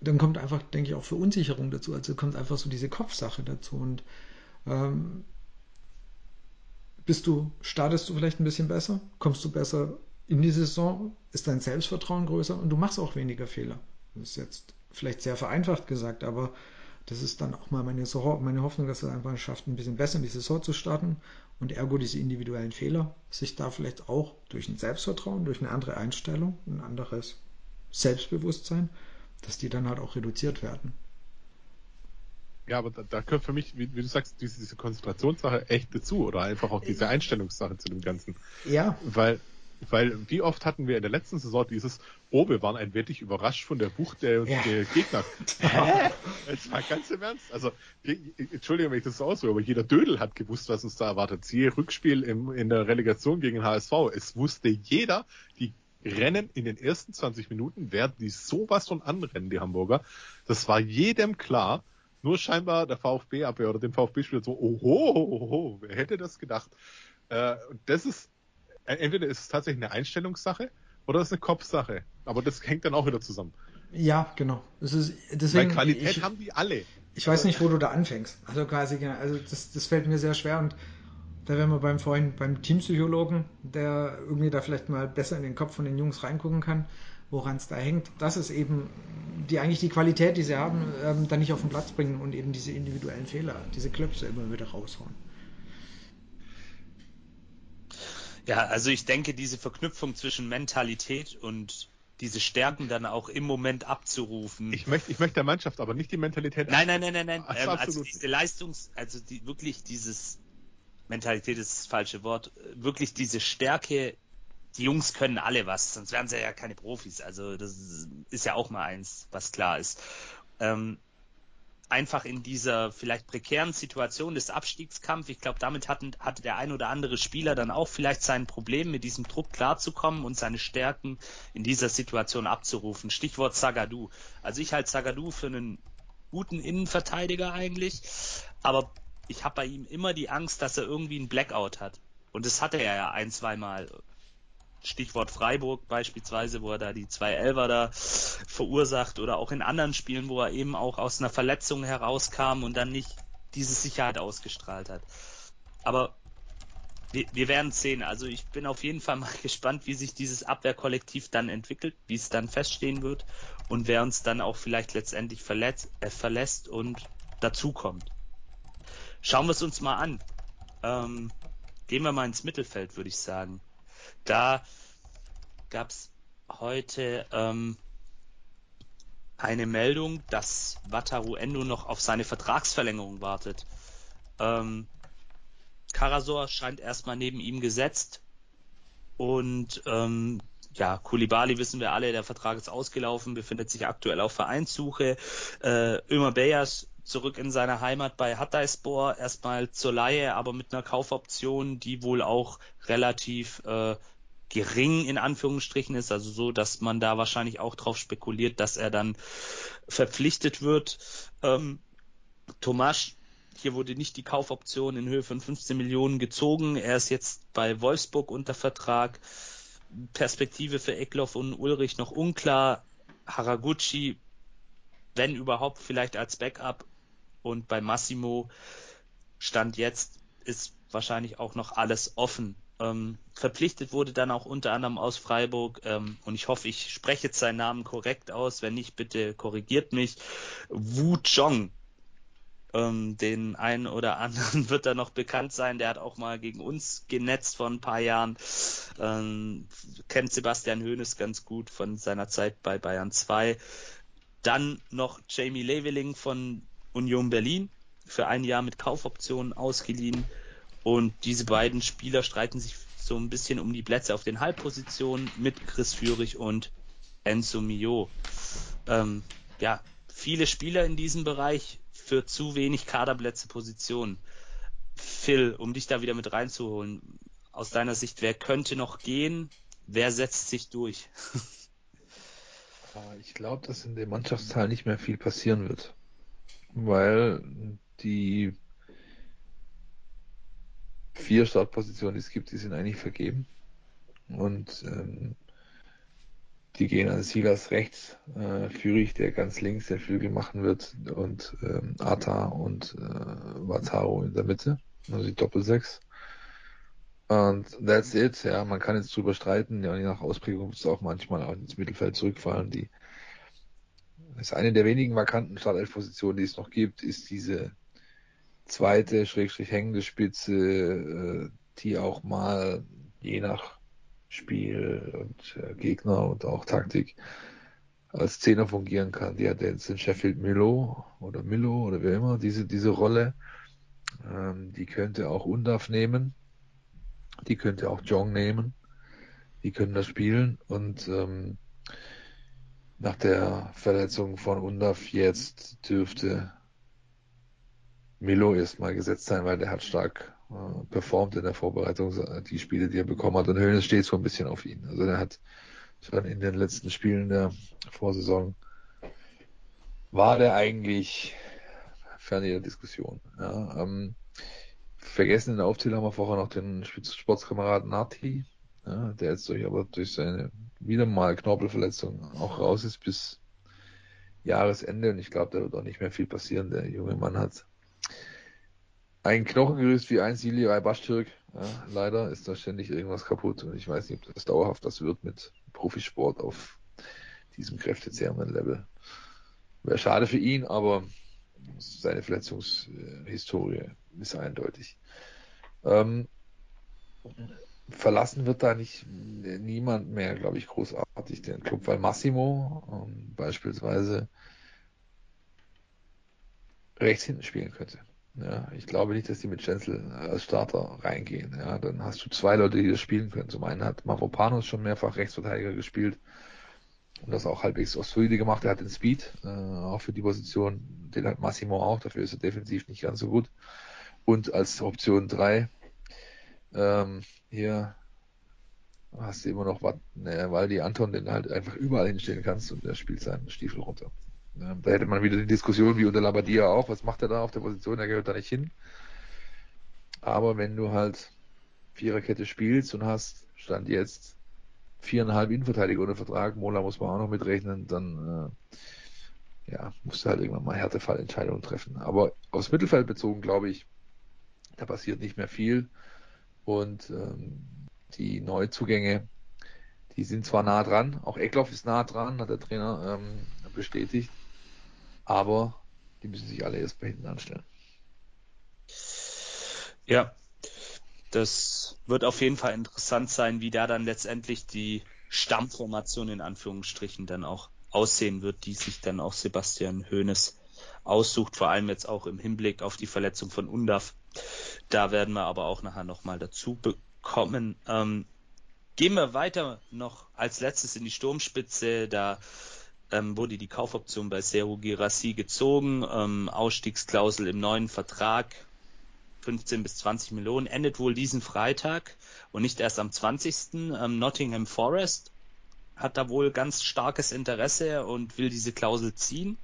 dann kommt einfach, denke ich, auch Verunsicherung dazu, also kommt einfach so diese Kopfsache dazu und ähm, Bist du, startest du vielleicht ein bisschen besser, kommst du besser in die Saison, ist dein Selbstvertrauen größer und du machst auch weniger Fehler. Das ist jetzt vielleicht sehr vereinfacht gesagt, aber das ist dann auch mal meine, meine Hoffnung, dass es einfach schafft, ein bisschen besser in die Saison zu starten und ergo diese individuellen Fehler sich da vielleicht auch durch ein Selbstvertrauen, durch eine andere Einstellung, ein anderes Selbstbewusstsein, dass die dann halt auch reduziert werden. Ja, aber da, da gehört für mich, wie, wie du sagst, diese, diese Konzentrationssache echt dazu oder einfach auch diese Einstellungssache zu dem Ganzen. Ja. Weil, weil wie oft hatten wir in der letzten Saison dieses, oh, wir waren ein wenig überrascht von der Wucht der, ja. der Gegner. Jetzt mal ganz im Ernst. Also, Entschuldigung, wenn ich das so ausdrücke, aber jeder Dödel hat gewusst, was uns da erwartet. Siehe Rückspiel im, in der Relegation gegen den H S V. Es wusste jeder, die Rennen in den ersten zwanzig Minuten werden die sowas von anrennen, die Hamburger. Das war jedem klar. Nur scheinbar der VfB-Abwehr oder dem VfB-Spieler so, oho, wer hätte das gedacht? Äh, das ist, entweder ist es tatsächlich eine Einstellungssache oder es ist eine Kopfsache. Aber das hängt dann auch wieder zusammen. Ja, genau. Es ist, deswegen, weil Qualität ich, haben die alle. Ich weiß nicht, wo du da anfängst. Also quasi, also das, das fällt mir sehr schwer und da wären wir beim Freund, beim Teampsychologen, der irgendwie da vielleicht mal besser in den Kopf von den Jungs reingucken kann, woran es da hängt. Das ist eben die eigentlich die Qualität, die sie haben, ähm, dann nicht auf den Platz bringen und eben diese individuellen Fehler, diese Klöpse immer wieder raushauen. Ja, also ich denke, diese Verknüpfung zwischen Mentalität und diese Stärken dann auch im Moment abzurufen. Ich möchte, ich möchte der Mannschaft aber nicht die Mentalität. Nein, nein, nein, nein, nein. Ähm, also diese Leistungs, also die, wirklich dieses Mentalität ist das falsche Wort. Wirklich diese Stärke. Die Jungs können alle was, sonst wären sie ja keine Profis. Also das ist ja auch mal eins, was klar ist. Ähm, einfach in dieser vielleicht prekären Situation des Abstiegskampfs. Ich glaube, damit hatten, hatte der ein oder andere Spieler dann auch vielleicht sein Problem, mit diesem Druck klarzukommen und seine Stärken in dieser Situation abzurufen. Stichwort Zagadou. Also ich halte Zagadou für einen guten Innenverteidiger eigentlich, aber ich habe bei ihm immer die Angst, dass er irgendwie einen Blackout hat. Und das hatte er ja ein, zweimal. Stichwort Freiburg beispielsweise, wo er da die zwei Elfer da verursacht, oder auch in anderen Spielen, wo er eben auch aus einer Verletzung herauskam und dann nicht diese Sicherheit ausgestrahlt hat. Aber wir, wir werden es sehen. Also ich bin auf jeden Fall mal gespannt, wie sich dieses Abwehrkollektiv dann entwickelt, wie es dann feststehen wird und wer uns dann auch vielleicht letztendlich verletzt, äh, verlässt und dazukommt. Schauen wir es uns mal an. Ähm, gehen wir mal ins Mittelfeld, würde ich sagen. Da gab es heute ähm, eine Meldung, dass Wataru Endo noch auf seine Vertragsverlängerung wartet. Ähm, Karasor scheint erstmal neben ihm gesetzt. Und ähm, ja, Koulibaly wissen wir alle, der Vertrag ist ausgelaufen, befindet sich aktuell auf Vereinssuche. Äh, Ömer Beyers zurück in seiner Heimat bei Hatayspor, erstmal zur Leihe, aber mit einer Kaufoption, die wohl auch relativ äh, gering in Anführungsstrichen ist, also so, dass man da wahrscheinlich auch drauf spekuliert, dass er dann verpflichtet wird. Ähm, Tomasz, hier wurde nicht die Kaufoption in Höhe von fünfzehn Millionen gezogen, er ist jetzt bei Wolfsburg unter Vertrag, Perspektive für Egloff und Ulrich noch unklar, Haraguchi, wenn überhaupt, vielleicht als Backup. Und bei Massimo Stand jetzt ist wahrscheinlich auch noch alles offen. Ähm, verpflichtet wurde dann auch unter anderem aus Freiburg, ähm, und ich hoffe, ich spreche jetzt seinen Namen korrekt aus, wenn nicht, bitte korrigiert mich, Wu Chong. Ähm, den einen oder anderen wird da noch bekannt sein, der hat auch mal gegen uns genetzt vor ein paar Jahren. Ähm, kennt Sebastian Hoeneß ganz gut von seiner Zeit bei Bayern zwei. Dann noch Jamie Leveling von Union Berlin, für ein Jahr mit Kaufoptionen ausgeliehen. Und diese beiden Spieler streiten sich so ein bisschen um die Plätze auf den Halbpositionen mit Chris Führich und Enzo Mio. Ähm, ja, viele Spieler in diesem Bereich für zu wenig Kaderplätze, Positionen. Phil, um dich da wieder mit reinzuholen, aus deiner Sicht, wer könnte noch gehen? Wer setzt sich durch? Ich glaube, dass in dem Mannschaftsteil nicht mehr viel passieren wird, weil die vier Startpositionen, die es gibt, die sind eigentlich vergeben und ähm, die gehen an Silas rechts, äh, Führich, der ganz links der Flügel machen wird, und ähm, Ata und äh, Wataru in der Mitte, also die Doppelsechs. Und that's it, ja, man kann jetzt drüber streiten, ja, je nach Ausprägung wird es auch manchmal auch ins Mittelfeld zurückfallen. Die ist eine der wenigen markanten Startelf-Positionen, die es noch gibt, ist diese zweite, schrägstrich hängende Spitze, die auch mal je nach Spiel und Gegner und auch Taktik als Zehner fungieren kann. Die hat jetzt in Sheffield Milo oder Milo oder wer immer, diese, diese Rolle, die könnte auch Undav nehmen. Die könnte auch Jong nehmen. Die können das spielen. Und ähm, nach der Verletzung von Undav jetzt dürfte Milo erstmal gesetzt sein, weil der hat stark äh, performt in der Vorbereitung, die Spiele, die er bekommen hat. Und Hoeneß steht so ein bisschen auf ihn. Also der hat schon in den letzten Spielen der Vorsaison war der eigentlich fern jeder Diskussion. Ja, ähm, Vergessen in der Aufzählung haben wir vorher noch den Sportskameraden Nati, ja, der jetzt durch, aber durch seine wieder mal Knorpelverletzung auch raus ist bis Jahresende, und ich glaube, da wird auch nicht mehr viel passieren. Der junge Mann hat ein Knochengerüst wie ein Sili Aybashtürk. Ja, leider ist da ständig irgendwas kaputt und ich weiß nicht, ob das dauerhaft das wird mit Profisport auf diesem kräftezehrenden Level. Wäre schade für ihn, aber seine Verletzungshistorie ist eindeutig. Ähm, verlassen wird da nicht niemand mehr, glaube ich, großartig den Club, weil Massimo ähm, beispielsweise rechts hinten spielen könnte. Ja, ich glaube nicht, dass die mit Stenzel als Starter reingehen. Ja, dann hast du zwei Leute, die das spielen können. Zum einen hat Mavropanos schon mehrfach Rechtsverteidiger gespielt. und das auch halbwegs ausführlich gemacht. Er hat den Speed, äh, auch für die Position, den hat Massimo auch, dafür ist er defensiv nicht ganz so gut. Und als Option drei, ähm, hier hast du immer noch Watt, ne, weil die Anton den halt einfach überall hinstellen kannst und der spielt seinen Stiefel runter. Ähm, da hätte man wieder die Diskussion wie unter Labbadia auch, was macht er da auf der Position, er gehört da nicht hin. Aber wenn du halt Viererkette spielst und hast, stand jetzt, viereinhalb Innenverteidiger ohne Vertrag, Mola muss man auch noch mitrechnen, dann äh, ja, musst du halt irgendwann mal Härtefallentscheidungen treffen. Aber aufs Mittelfeld bezogen, glaube ich, da passiert nicht mehr viel. Und ähm, die Neuzugänge, die sind zwar nah dran, auch Egloff ist nah dran, hat der Trainer ähm, bestätigt, aber die müssen sich alle erst bei hinten anstellen. Ja, das wird auf jeden Fall interessant sein, wie da dann letztendlich die Stammformation in Anführungsstrichen dann auch aussehen wird, die sich dann auch Sebastian Hoeneß aussucht, vor allem jetzt auch im Hinblick auf die Verletzung von Undav. Da werden wir aber auch nachher nochmal dazu bekommen. Ähm, gehen wir weiter noch als letztes in die Sturmspitze, da ähm, wurde die Kaufoption bei Serhou Guirassy gezogen, ähm, Ausstiegsklausel im neuen Vertrag, fünfzehn bis zwanzig Millionen, endet wohl diesen Freitag und nicht erst am zwanzigsten Ähm, Nottingham Forest hat da wohl ganz starkes Interesse und will diese Klausel ziehen.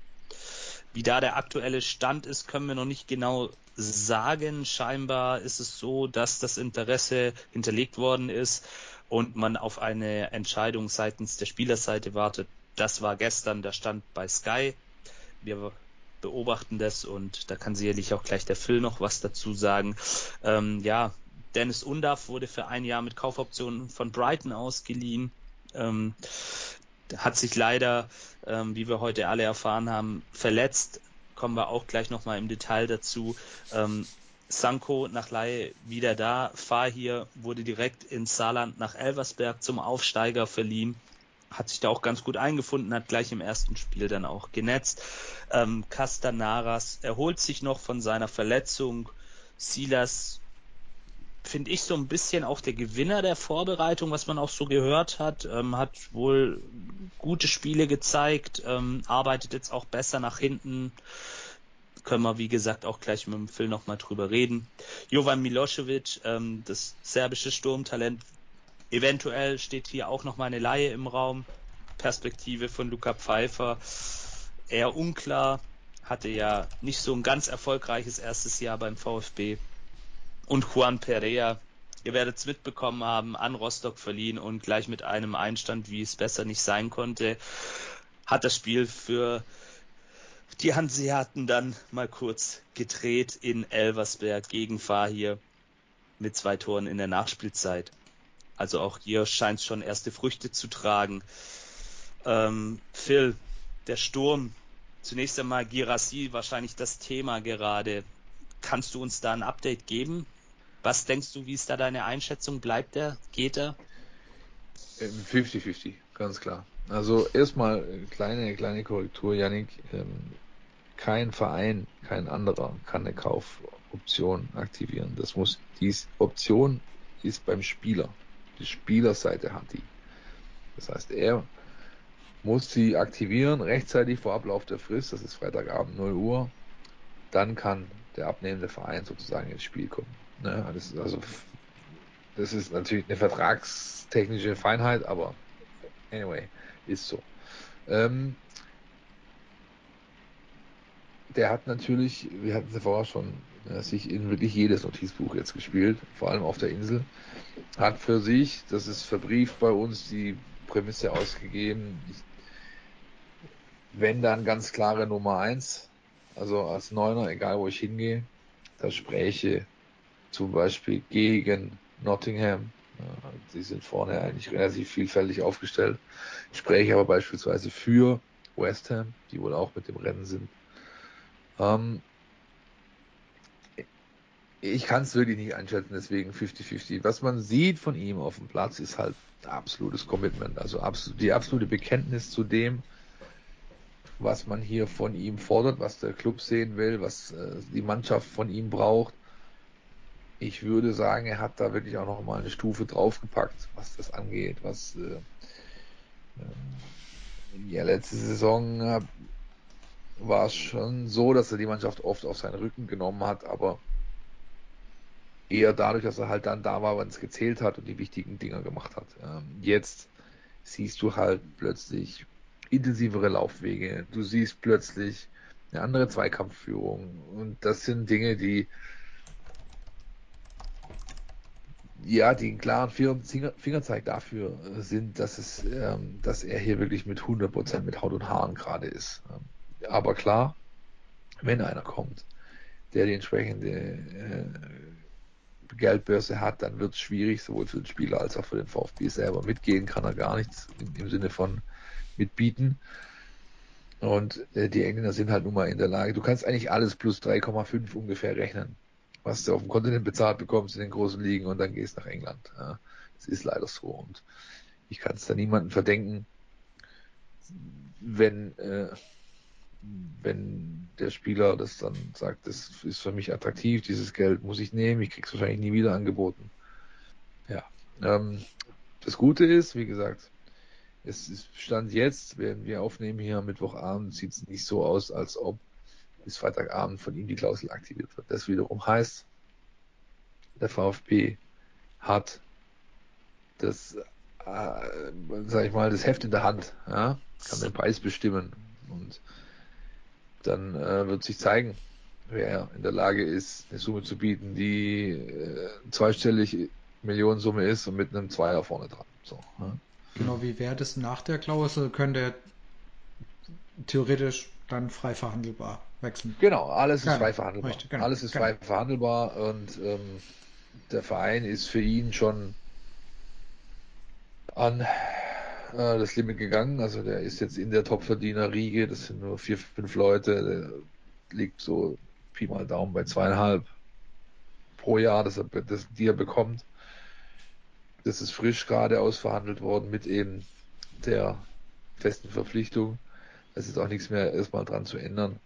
Wie da der aktuelle Stand ist, können wir noch nicht genau sagen. Scheinbar ist es so, dass das Interesse hinterlegt worden ist und man auf eine Entscheidung seitens der Spielerseite wartet. Das war gestern der Stand bei Sky. Wir beobachten das und da kann sicherlich auch gleich der Phil noch was dazu sagen. Ähm, ja, Dennis Undav wurde für ein Jahr mit Kaufoptionen von Brighton ausgeliehen. Ähm, hat sich leider, ähm, wie wir heute alle erfahren haben, verletzt. Kommen wir auch gleich nochmal im Detail dazu. Ähm, Sanko nach Leihe wieder da. Fahir wurde direkt ins Saarland nach Elversberg zum Aufsteiger verliehen. Hat sich da auch ganz gut eingefunden, hat gleich im ersten Spiel dann auch genetzt. Ähm, Castanaras erholt sich noch von seiner Verletzung. Silas, finde ich, so ein bisschen auch der Gewinner der Vorbereitung, was man auch so gehört hat. Ähm, hat wohl gute Spiele gezeigt, ähm, arbeitet jetzt auch besser nach hinten. Können wir, wie gesagt, auch gleich mit dem Phil nochmal drüber reden. Jovan Milošević, ähm, das serbische Sturmtalent, eventuell steht hier auch noch mal eine Leihe im Raum. Perspektive von Luca Pfeiffer eher unklar. Hatte ja nicht so ein ganz erfolgreiches erstes Jahr beim VfB. Und Juan Perea, ihr werdet es mitbekommen haben, an Rostock verliehen und gleich mit einem Einstand, wie es besser nicht sein konnte, hat das Spiel für die Hanseaten dann mal kurz gedreht in Elversberg gegen Fahir mit zwei Toren in der Nachspielzeit. Also auch hier scheint es schon erste Früchte zu tragen. Ähm, Phil, der Sturm. Zunächst einmal Guirassy, wahrscheinlich das Thema gerade. Kannst du uns da ein Update geben? Was denkst du, wie ist da deine Einschätzung? Bleibt er? Geht er? fünfzig fünfzig, ganz klar. Also erstmal kleine, kleine Korrektur, Yannick. Kein Verein, kein anderer kann eine Kaufoption aktivieren. Das muss, die Option ist beim Spieler. Die Spielerseite hat die. Das heißt, er muss sie aktivieren, rechtzeitig vor Ablauf der Frist, das ist Freitagabend null Uhr, dann kann der abnehmende Verein sozusagen ins Spiel kommen. Ne? Das ist also, das ist natürlich eine vertragstechnische Feinheit, aber anyway, ist so. Ähm, der hat natürlich, wir hatten es vorher schon, sich in wirklich jedes Notizbuch jetzt gespielt, vor allem auf der Insel, hat für sich, das ist verbrieft bei uns, die Prämisse ausgegeben, ich, wenn dann ganz klare Nummer eins, also als Neuner, egal wo ich hingehe, da spräche zum Beispiel gegen Nottingham, die sind vorne eigentlich relativ vielfältig aufgestellt, ich spreche aber beispielsweise für West Ham, die wohl auch mit dem Rennen sind. Ähm, Ich kann es wirklich nicht einschätzen, deswegen fünfzig fünfzig. Was man sieht von ihm auf dem Platz, ist halt absolutes Commitment, also absolut, die absolute Bekenntnis zu dem, was man hier von ihm fordert, was der Club sehen will, was äh, die Mannschaft von ihm braucht. Ich würde sagen, er hat da wirklich auch noch mal eine Stufe draufgepackt, was das angeht, was äh, Ja, letzte Saison war es schon so, dass er die Mannschaft oft auf seinen Rücken genommen hat, aber eher dadurch, dass er halt dann da war, wenn es gezählt hat und die wichtigen Dinger gemacht hat. Jetzt siehst du halt plötzlich intensivere Laufwege, du siehst plötzlich eine andere Zweikampfführung und das sind Dinge, die ja, die einen klaren Fingerzeig dafür sind, dass es, ähm, dass er hier wirklich mit hundert Prozent mit Haut und Haaren gerade ist. Aber klar, wenn einer kommt, der die entsprechende äh, Geldbörse hat, dann wird es schwierig, sowohl für den Spieler als auch für den VfB selber. Mitgehen kann er gar nichts in, im Sinne von mitbieten. Und äh, die Engländer sind halt nun mal in der Lage, du kannst eigentlich alles plus drei Komma fünf ungefähr rechnen, was du auf dem Kontinent bezahlt bekommst in den großen Ligen und dann gehst nach England. Ja, das ist leider so und ich kann es da niemandem verdenken, wenn, äh, wenn der Spieler das dann sagt, das ist für mich attraktiv, dieses Geld muss ich nehmen, ich krieg's wahrscheinlich nie wieder angeboten. Ja, ähm, das Gute ist, wie gesagt, es ist Stand jetzt, wenn wir aufnehmen hier am Mittwochabend, sieht es nicht so aus, als ob bis Freitagabend von ihm die Klausel aktiviert wird. Das wiederum heißt, der VfB hat das, äh, sag ich mal, das Heft in der Hand, ja? Kann den Preis bestimmen und dann äh, wird sich zeigen, wer in der Lage ist, eine Summe zu bieten, die äh, zweistellig Millionensumme ist und mit einem Zweier vorne dran. So, ja? Genau, wie wäre das nach der Klausel? Könnte er theoretisch dann frei verhandelbar wechseln. Genau, alles ist frei verhandelbar. Richtig, genau, alles ist frei verhandelbar und ähm, der Verein ist für ihn schon an äh, das Limit gegangen. Also der ist jetzt in der Topverdiener-Riege, das sind nur vier, fünf Leute, der liegt so Pi mal Daumen bei zweieinhalb pro Jahr, dass er, dass, die er bekommt. Das ist frisch gerade ausverhandelt worden mit eben der festen Verpflichtung. Es ist auch nichts mehr erstmal dran zu ändern.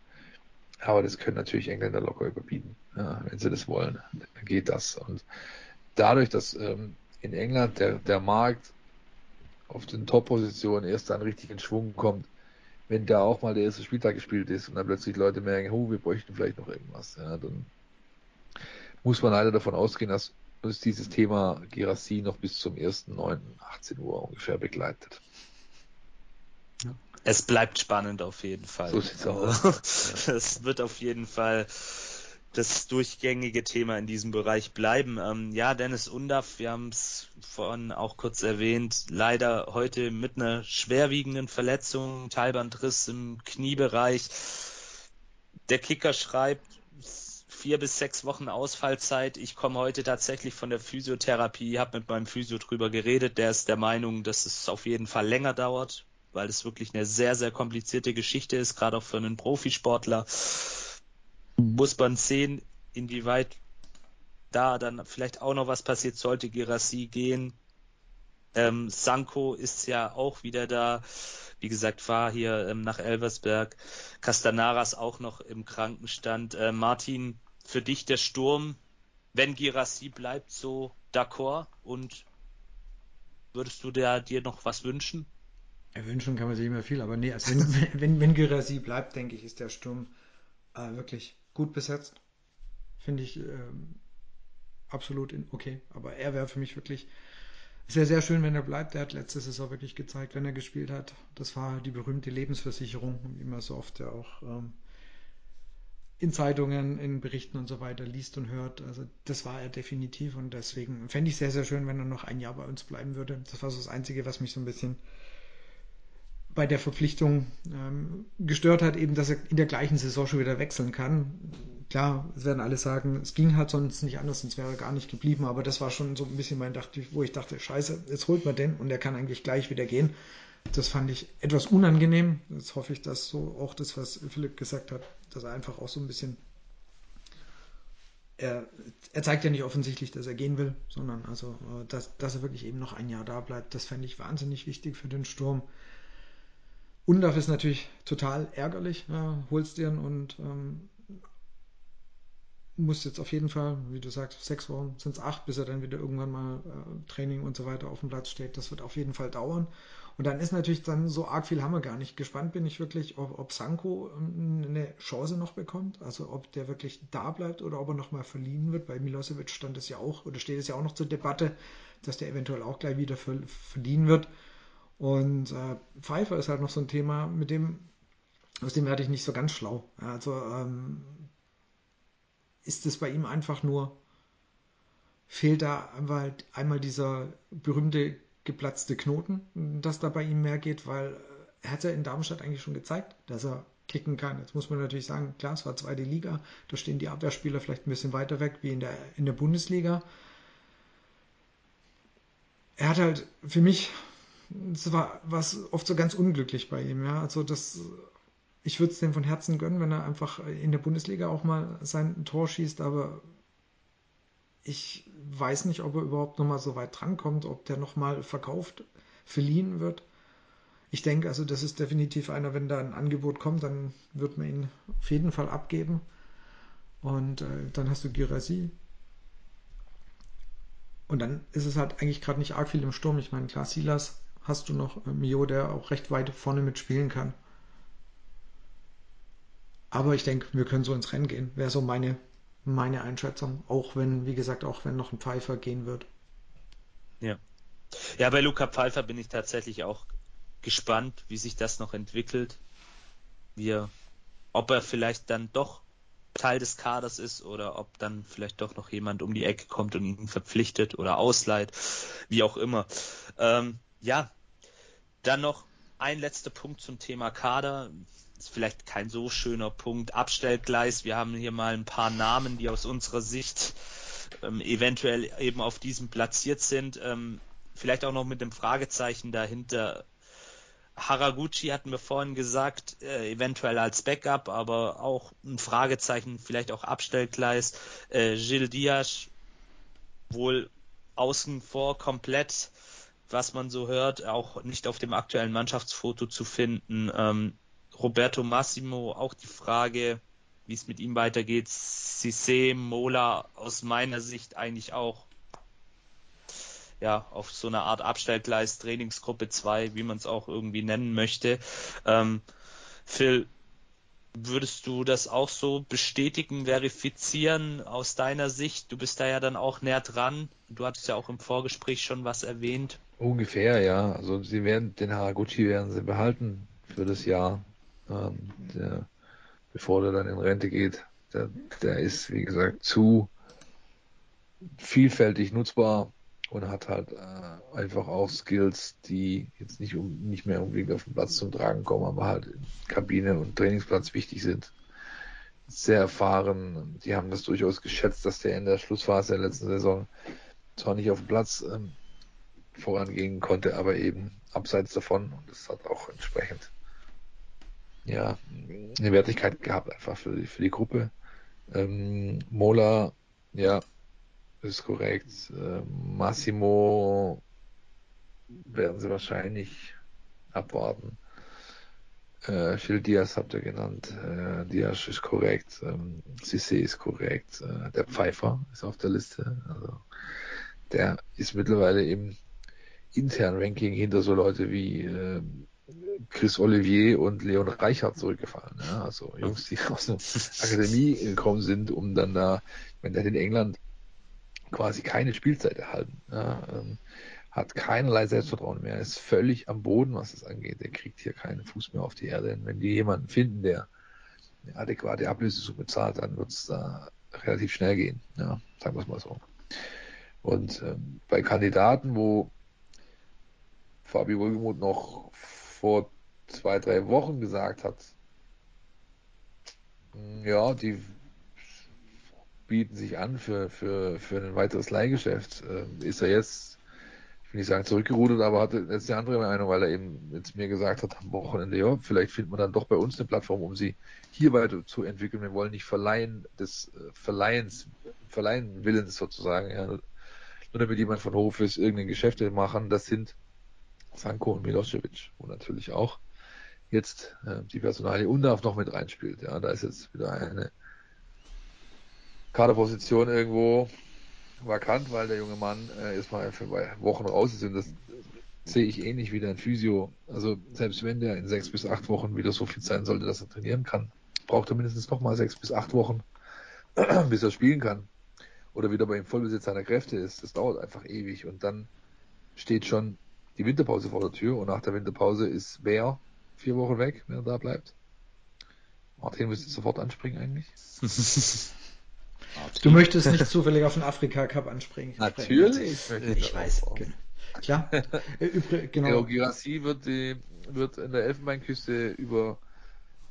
Aber das können natürlich Engländer locker überbieten, ja, wenn sie das wollen. Dann geht das. Und dadurch, dass ähm, in England der, der Markt auf den Top-Positionen erst dann richtig in Schwung kommt, wenn da auch mal der erste Spieltag gespielt ist und dann plötzlich Leute merken, oh, wir bräuchten vielleicht noch irgendwas. Ja, dann muss man leider davon ausgehen, dass uns dieses Thema Guirassy noch bis zum ersten neunten achtzehn Uhr ungefähr begleitet. Ja. Es bleibt spannend auf jeden Fall. So sieht's aus. Also, es wird auf jeden Fall das durchgängige Thema in diesem Bereich bleiben. Ähm, ja, Dennis Undaff, wir haben es vorhin auch kurz erwähnt, leider heute mit einer schwerwiegenden Verletzung, Teilbandriss im Kniebereich. Der Kicker schreibt, vier bis sechs Wochen Ausfallzeit. Ich komme heute tatsächlich von der Physiotherapie, habe mit meinem Physio drüber geredet. Der ist der Meinung, dass es auf jeden Fall länger dauert, weil es wirklich eine sehr, sehr komplizierte Geschichte ist, gerade auch für einen Profisportler. Muss man sehen, inwieweit da dann vielleicht auch noch was passiert, sollte Guirassy gehen. Ähm, Sanko ist ja auch wieder da. Wie gesagt, war hier ähm, nach Elversberg. Castanaras auch noch im Krankenstand. Äh, Martin, für dich der Sturm, wenn Guirassy bleibt, so d'accord? Und würdest du da dir noch was wünschen? Wünschen kann man sich immer viel, aber nee, also wenn, wenn, wenn Guirassy bleibt, denke ich, ist der Sturm äh, wirklich gut besetzt. Finde ich ähm, absolut in, okay. Aber er wäre für mich wirklich sehr, sehr schön, wenn er bleibt. Er hat letzte Saison wirklich gezeigt, wenn er gespielt hat. Das war die berühmte Lebensversicherung, wie man so oft ja auch ähm, in Zeitungen, in Berichten und so weiter liest und hört. Also das war er definitiv und deswegen fände ich sehr, sehr schön, wenn er noch ein Jahr bei uns bleiben würde. Das war so das Einzige, was mich so ein bisschen bei der Verpflichtung ähm, gestört hat, eben, dass er in der gleichen Saison schon wieder wechseln kann. Klar, es werden alle sagen, es ging halt sonst nicht anders, sonst wäre er gar nicht geblieben, aber das war schon so ein bisschen mein Dach, wo ich dachte, scheiße, jetzt holt man den und er kann eigentlich gleich wieder gehen. Das fand ich etwas unangenehm. Jetzt hoffe ich, dass so auch das, was Philipp gesagt hat, dass er einfach auch so ein bisschen er, er zeigt ja nicht offensichtlich, dass er gehen will, sondern also, dass, dass er wirklich eben noch ein Jahr da bleibt. Das fände ich wahnsinnig wichtig für den Sturm. Undaff ist natürlich total ärgerlich, ja, holst dir und ähm, muss jetzt auf jeden Fall, wie du sagst, sechs Wochen sind es acht, bis er dann wieder irgendwann mal äh, Training und so weiter auf dem Platz steht. Das wird auf jeden Fall dauern. Und dann ist natürlich dann so arg viel haben wir gar nicht. Gespannt bin ich wirklich, ob, ob Sanko eine Chance noch bekommt, also ob der wirklich da bleibt oder ob er nochmal verliehen wird. Bei Milošević stand es ja auch, oder steht es ja auch noch zur Debatte, dass der eventuell auch gleich wieder ver- verliehen wird. Und äh, Pfeiffer ist halt noch so ein Thema, mit dem, aus dem werde ich nicht so ganz schlau. Also ähm, ist es bei ihm einfach nur, fehlt da einmal, einmal dieser berühmte geplatzte Knoten, dass da bei ihm mehr geht, weil er hat ja in Darmstadt eigentlich schon gezeigt, dass er kicken kann. Jetzt muss man natürlich sagen, klar, es war zweite Liga, da stehen die Abwehrspieler vielleicht ein bisschen weiter weg wie in der, in der Bundesliga. Er hat halt für mich, das war was oft so ganz unglücklich bei ihm, ja, also das, ich würde es dem von Herzen gönnen, wenn er einfach in der Bundesliga auch mal sein Tor schießt, aber ich weiß nicht, ob er überhaupt nochmal so weit drankommt, ob der nochmal verkauft, verliehen wird. Ich denke, also das ist definitiv einer, wenn da ein Angebot kommt, dann wird man ihn auf jeden Fall abgeben. Und äh, dann hast du Guirassy. Und dann ist es halt eigentlich gerade nicht arg viel im Sturm. Ich meine, klar, Silas hast du noch, äh, Mio, der auch recht weit vorne mitspielen kann. Aber ich denke, wir können so ins Rennen gehen. Wäre so meine... Meine Einschätzung, auch wenn, wie gesagt, auch wenn noch ein Pfeiffer gehen wird. Ja, ja, bei Luca Pfeiffer bin ich tatsächlich auch gespannt, wie sich das noch entwickelt. Wie er, ob er vielleicht dann doch Teil des Kaders ist oder ob dann vielleicht doch noch jemand um die Ecke kommt und ihn verpflichtet oder ausleiht, wie auch immer. Ähm, ja, dann noch ein letzter Punkt zum Thema Kader. Ist vielleicht kein so schöner Punkt. Abstellgleis, wir haben hier mal ein paar Namen, die aus unserer Sicht ähm, eventuell eben auf diesem platziert sind. Ähm, vielleicht auch noch mit dem Fragezeichen dahinter. Haraguchi hatten wir vorhin gesagt, äh, eventuell als Backup, aber auch ein Fragezeichen, vielleicht auch Abstellgleis. Äh, Gil Diaz wohl außen vor komplett, was man so hört, auch nicht auf dem aktuellen Mannschaftsfoto zu finden. Ähm, Roberto Massimo, auch die Frage, wie es mit ihm weitergeht. Cissé, Mola, aus meiner Sicht eigentlich auch ja, auf so einer Art Abstellgleis, Trainingsgruppe zwei, wie man es auch irgendwie nennen möchte. Ähm, Phil, würdest du das auch so bestätigen, verifizieren aus deiner Sicht? Du bist da ja dann auch näher dran. Du hattest ja auch im Vorgespräch schon was erwähnt. Ungefähr, ja. Also sie werden den Haraguchi werden sie behalten für das Jahr. Ähm, der, bevor der dann in Rente geht, der, der ist, wie gesagt, zu vielfältig nutzbar und hat halt äh, einfach auch Skills, die jetzt nicht, um, nicht mehr unbedingt auf den Platz zum Tragen kommen, aber halt in Kabine und Trainingsplatz wichtig sind. Sehr erfahren, die haben das durchaus geschätzt, dass der in der Schlussphase der letzten Saison zwar nicht auf dem Platz ähm, vorangehen konnte, aber eben abseits davon, und das hat auch entsprechend ja, eine Wertigkeit gehabt einfach für die, für die Gruppe. Ähm, Mola, ja, ist korrekt. Äh, Massimo werden sie wahrscheinlich abwarten. Äh, Gil Diaz habt ihr genannt. Äh, Diaz ist korrekt. Ähm, Cissé ist korrekt. Äh, der Pfeiffer ist auf der Liste. Also, der ist mittlerweile im internen Ranking hinter so Leute wie äh, Chris Olivier und Leon Reichhardt zurückgefallen. Ja, also Jungs, die aus der Akademie gekommen sind, um dann da, wenn der in England quasi keine Spielzeit erhalten, ja, ähm, hat keinerlei Selbstvertrauen mehr, ist völlig am Boden, was das angeht. Der kriegt hier keinen Fuß mehr auf die Erde. Und wenn die jemanden finden, der eine adäquate Ablösesumme bezahlt, dann wird es da relativ schnell gehen. Ja, sagen wir es mal so. Und ähm, bei Kandidaten, wo Fabi Wohlgemuth noch vor zwei, drei Wochen gesagt hat, ja, die bieten sich an für, für, für ein weiteres Leihgeschäft. Ist er jetzt, ich will nicht sagen zurückgerudert, aber hatte jetzt eine andere Meinung, weil er eben jetzt mir gesagt hat am Wochenende, ja, vielleicht findet man dann doch bei uns eine Plattform, um sie hier weiter zu entwickeln. Wir wollen nicht verleihen, des Verleihens, Verleihen Willens sozusagen, ja, nur damit jemand von Hof ist, irgendeine Geschäfte machen, das sind Sanko und Milošević, wo natürlich auch jetzt äh, die Personalie UNDAF noch mit reinspielt. Ja, da ist jetzt wieder eine Kaderposition irgendwo vakant, weil der junge Mann äh, ist mal für Wochen raus ist und das sehe ich ähnlich wie der Physio. Also selbst wenn der in sechs bis acht Wochen wieder so fit sein sollte, dass er trainieren kann, braucht er mindestens nochmal sechs bis acht Wochen, bis er spielen kann oder wieder bei dem Vollbesitz seiner Kräfte ist. Das dauert einfach ewig und dann steht schon die Winterpause vor der Tür und nach der Winterpause ist wer vier Wochen weg, wenn er da bleibt. Martin müsste sofort anspringen eigentlich. Du möchtest nicht zufällig auf den Afrika-Cup anspringen. Natürlich. Ich, ich weiß. Genau. Klar. Genau. Serhou Guirassy wird, wird in der Elfenbeinküste über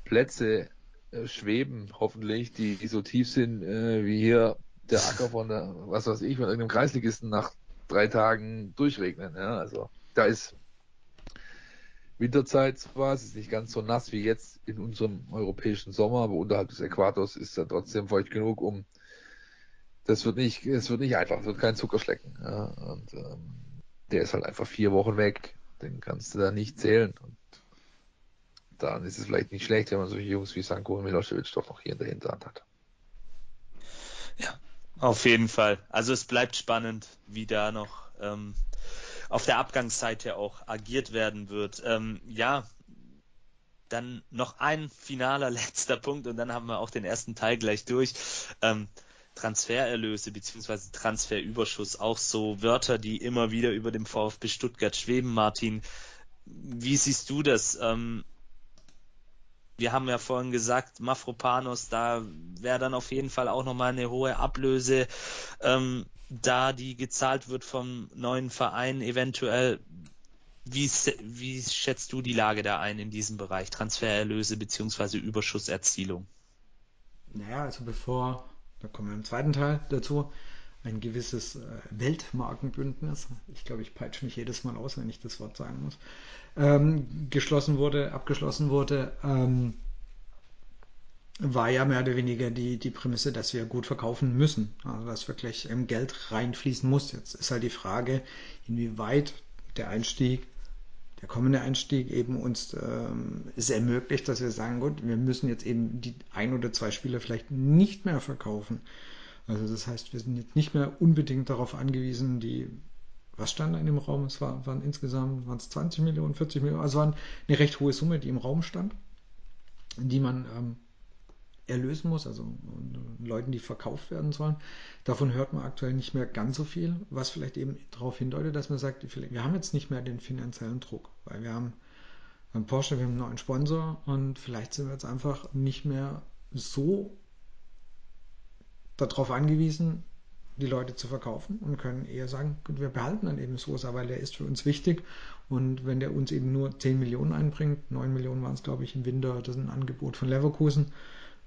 Plätze äh, schweben, hoffentlich, die, die so tief sind äh, wie hier der Acker von der, was weiß ich, von irgendeinem Kreisligisten nach drei Tagen durchregnen. Ja? Also da ist Winterzeit zwar, es ist nicht ganz so nass wie jetzt in unserem europäischen Sommer, aber unterhalb des Äquators ist da trotzdem feucht genug, um das wird nicht, es wird nicht einfach, es wird kein Zuckerschlecken. Ja? Und ähm, der ist halt einfach vier Wochen weg, den kannst du da nicht zählen. Und dann ist es vielleicht nicht schlecht, wenn man solche Jungs wie Sanko und Milošević doch noch hier in der Hinterhand hat. Ja, auf jeden Fall. Also es bleibt spannend, wie da noch ähm, auf der Abgangsseite auch agiert werden wird. Ähm, ja, dann noch ein finaler letzter Punkt und dann haben wir auch den ersten Teil gleich durch. Ähm, Transfererlöse bzw. Transferüberschuss, auch so Wörter, die immer wieder über dem VfB Stuttgart schweben. Martin, wie siehst du das? Ähm, wir haben ja vorhin gesagt, Mavropanos, da wäre dann auf jeden Fall auch nochmal eine hohe Ablöse, ähm, da die gezahlt wird vom neuen Verein eventuell. Wie, wie schätzt du die Lage da ein in diesem Bereich Transfererlöse bzw. Überschusserzielung? Naja, also bevor... Da kommen wir im zweiten Teil dazu. Ein gewisses Weltmarkenbündnis. Ich glaube, ich peitsche mich jedes Mal aus, wenn ich das Wort sagen muss. Ähm, geschlossen wurde, abgeschlossen wurde, ähm, war ja mehr oder weniger die, die Prämisse, dass wir gut verkaufen müssen. Also, dass wirklich ähm, Geld reinfließen muss. Jetzt ist halt die Frage, inwieweit der Einstieg, der kommende Einstieg eben uns ähm, es ermöglicht, dass wir sagen, gut, wir müssen jetzt eben die ein oder zwei Spieler vielleicht nicht mehr verkaufen. Also das heißt, wir sind jetzt nicht mehr unbedingt darauf angewiesen, die, was stand da in dem Raum? Es war, waren insgesamt, waren es zwanzig Millionen, vierzig Millionen, also waren eine recht hohe Summe, die im Raum stand, die man ähm, erlösen muss, also Leuten, die verkauft werden sollen. Davon hört man aktuell nicht mehr ganz so viel, was vielleicht eben darauf hindeutet, dass man sagt, wir haben jetzt nicht mehr den finanziellen Druck, weil wir haben einen Porsche, wir haben einen neuen Sponsor und vielleicht sind wir jetzt einfach nicht mehr so darauf angewiesen, die Leute zu verkaufen und können eher sagen, gut, wir behalten dann eben Sosa, weil der ist für uns wichtig und wenn der uns eben nur zehn Millionen einbringt, neun Millionen waren es glaube ich im Winter, das ist ein Angebot von Leverkusen,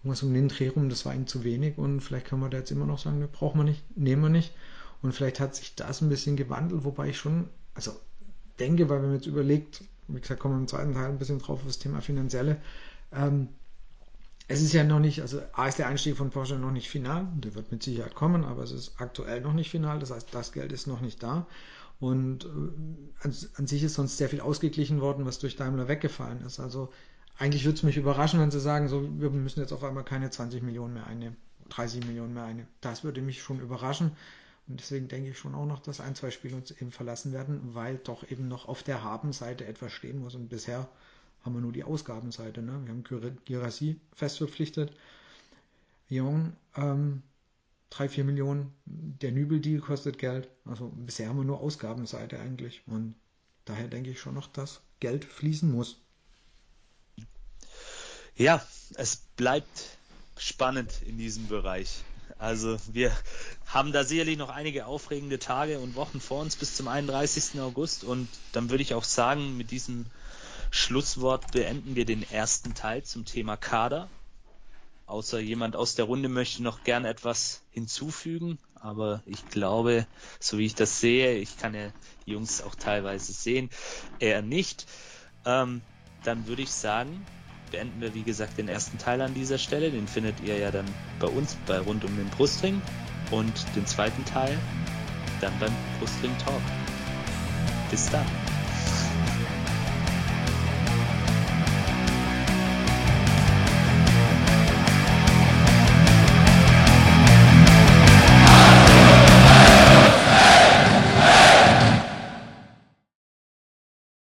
was um den Dreh rum, das war ihm zu wenig und vielleicht kann man da jetzt immer noch sagen, ne, braucht man nicht, nehmen wir nicht und vielleicht hat sich das ein bisschen gewandelt, wobei ich schon, also denke, weil wenn man jetzt überlegt, wie gesagt, kommen wir im zweiten Teil ein bisschen drauf auf das Thema Finanzielle, ähm, es ist ja noch nicht, also A ist der Einstieg von Porsche noch nicht final, der wird mit Sicherheit kommen, aber es ist aktuell noch nicht final, das heißt, das Geld ist noch nicht da und äh, an, an sich ist sonst sehr viel ausgeglichen worden, was durch Daimler weggefallen ist, also eigentlich würde es mich überraschen, wenn sie sagen, so, wir müssen jetzt auf einmal keine zwanzig Millionen mehr einnehmen, dreißig Millionen mehr einnehmen. Das würde mich schon überraschen. Und deswegen denke ich schon auch noch, dass ein, zwei Spiele uns eben verlassen werden, weil doch eben noch auf der Habenseite etwas stehen muss. Und bisher haben wir nur die Ausgabenseite. Ne? Wir haben Guirassy fest verpflichtet. Young, ähm, drei, vier Millionen. Der Nübel-Deal kostet Geld. Also bisher haben wir nur Ausgabenseite eigentlich. Und daher denke ich schon noch, dass Geld fließen muss. Ja, es bleibt spannend in diesem Bereich. Also wir haben da sicherlich noch einige aufregende Tage und Wochen vor uns bis zum einunddreißigsten August und dann würde ich auch sagen, mit diesem Schlusswort beenden wir den ersten Teil zum Thema Kader. Außer jemand aus der Runde möchte noch gern etwas hinzufügen, aber ich glaube, so wie ich das sehe, ich kann ja die Jungs auch teilweise sehen, eher nicht. Ähm, dann würde ich sagen, beenden wir, wie gesagt, den ersten Teil an dieser Stelle. Den findet ihr ja dann bei uns, bei Rund um den Brustring. Und den zweiten Teil dann beim Brustring Talk. Bis dann.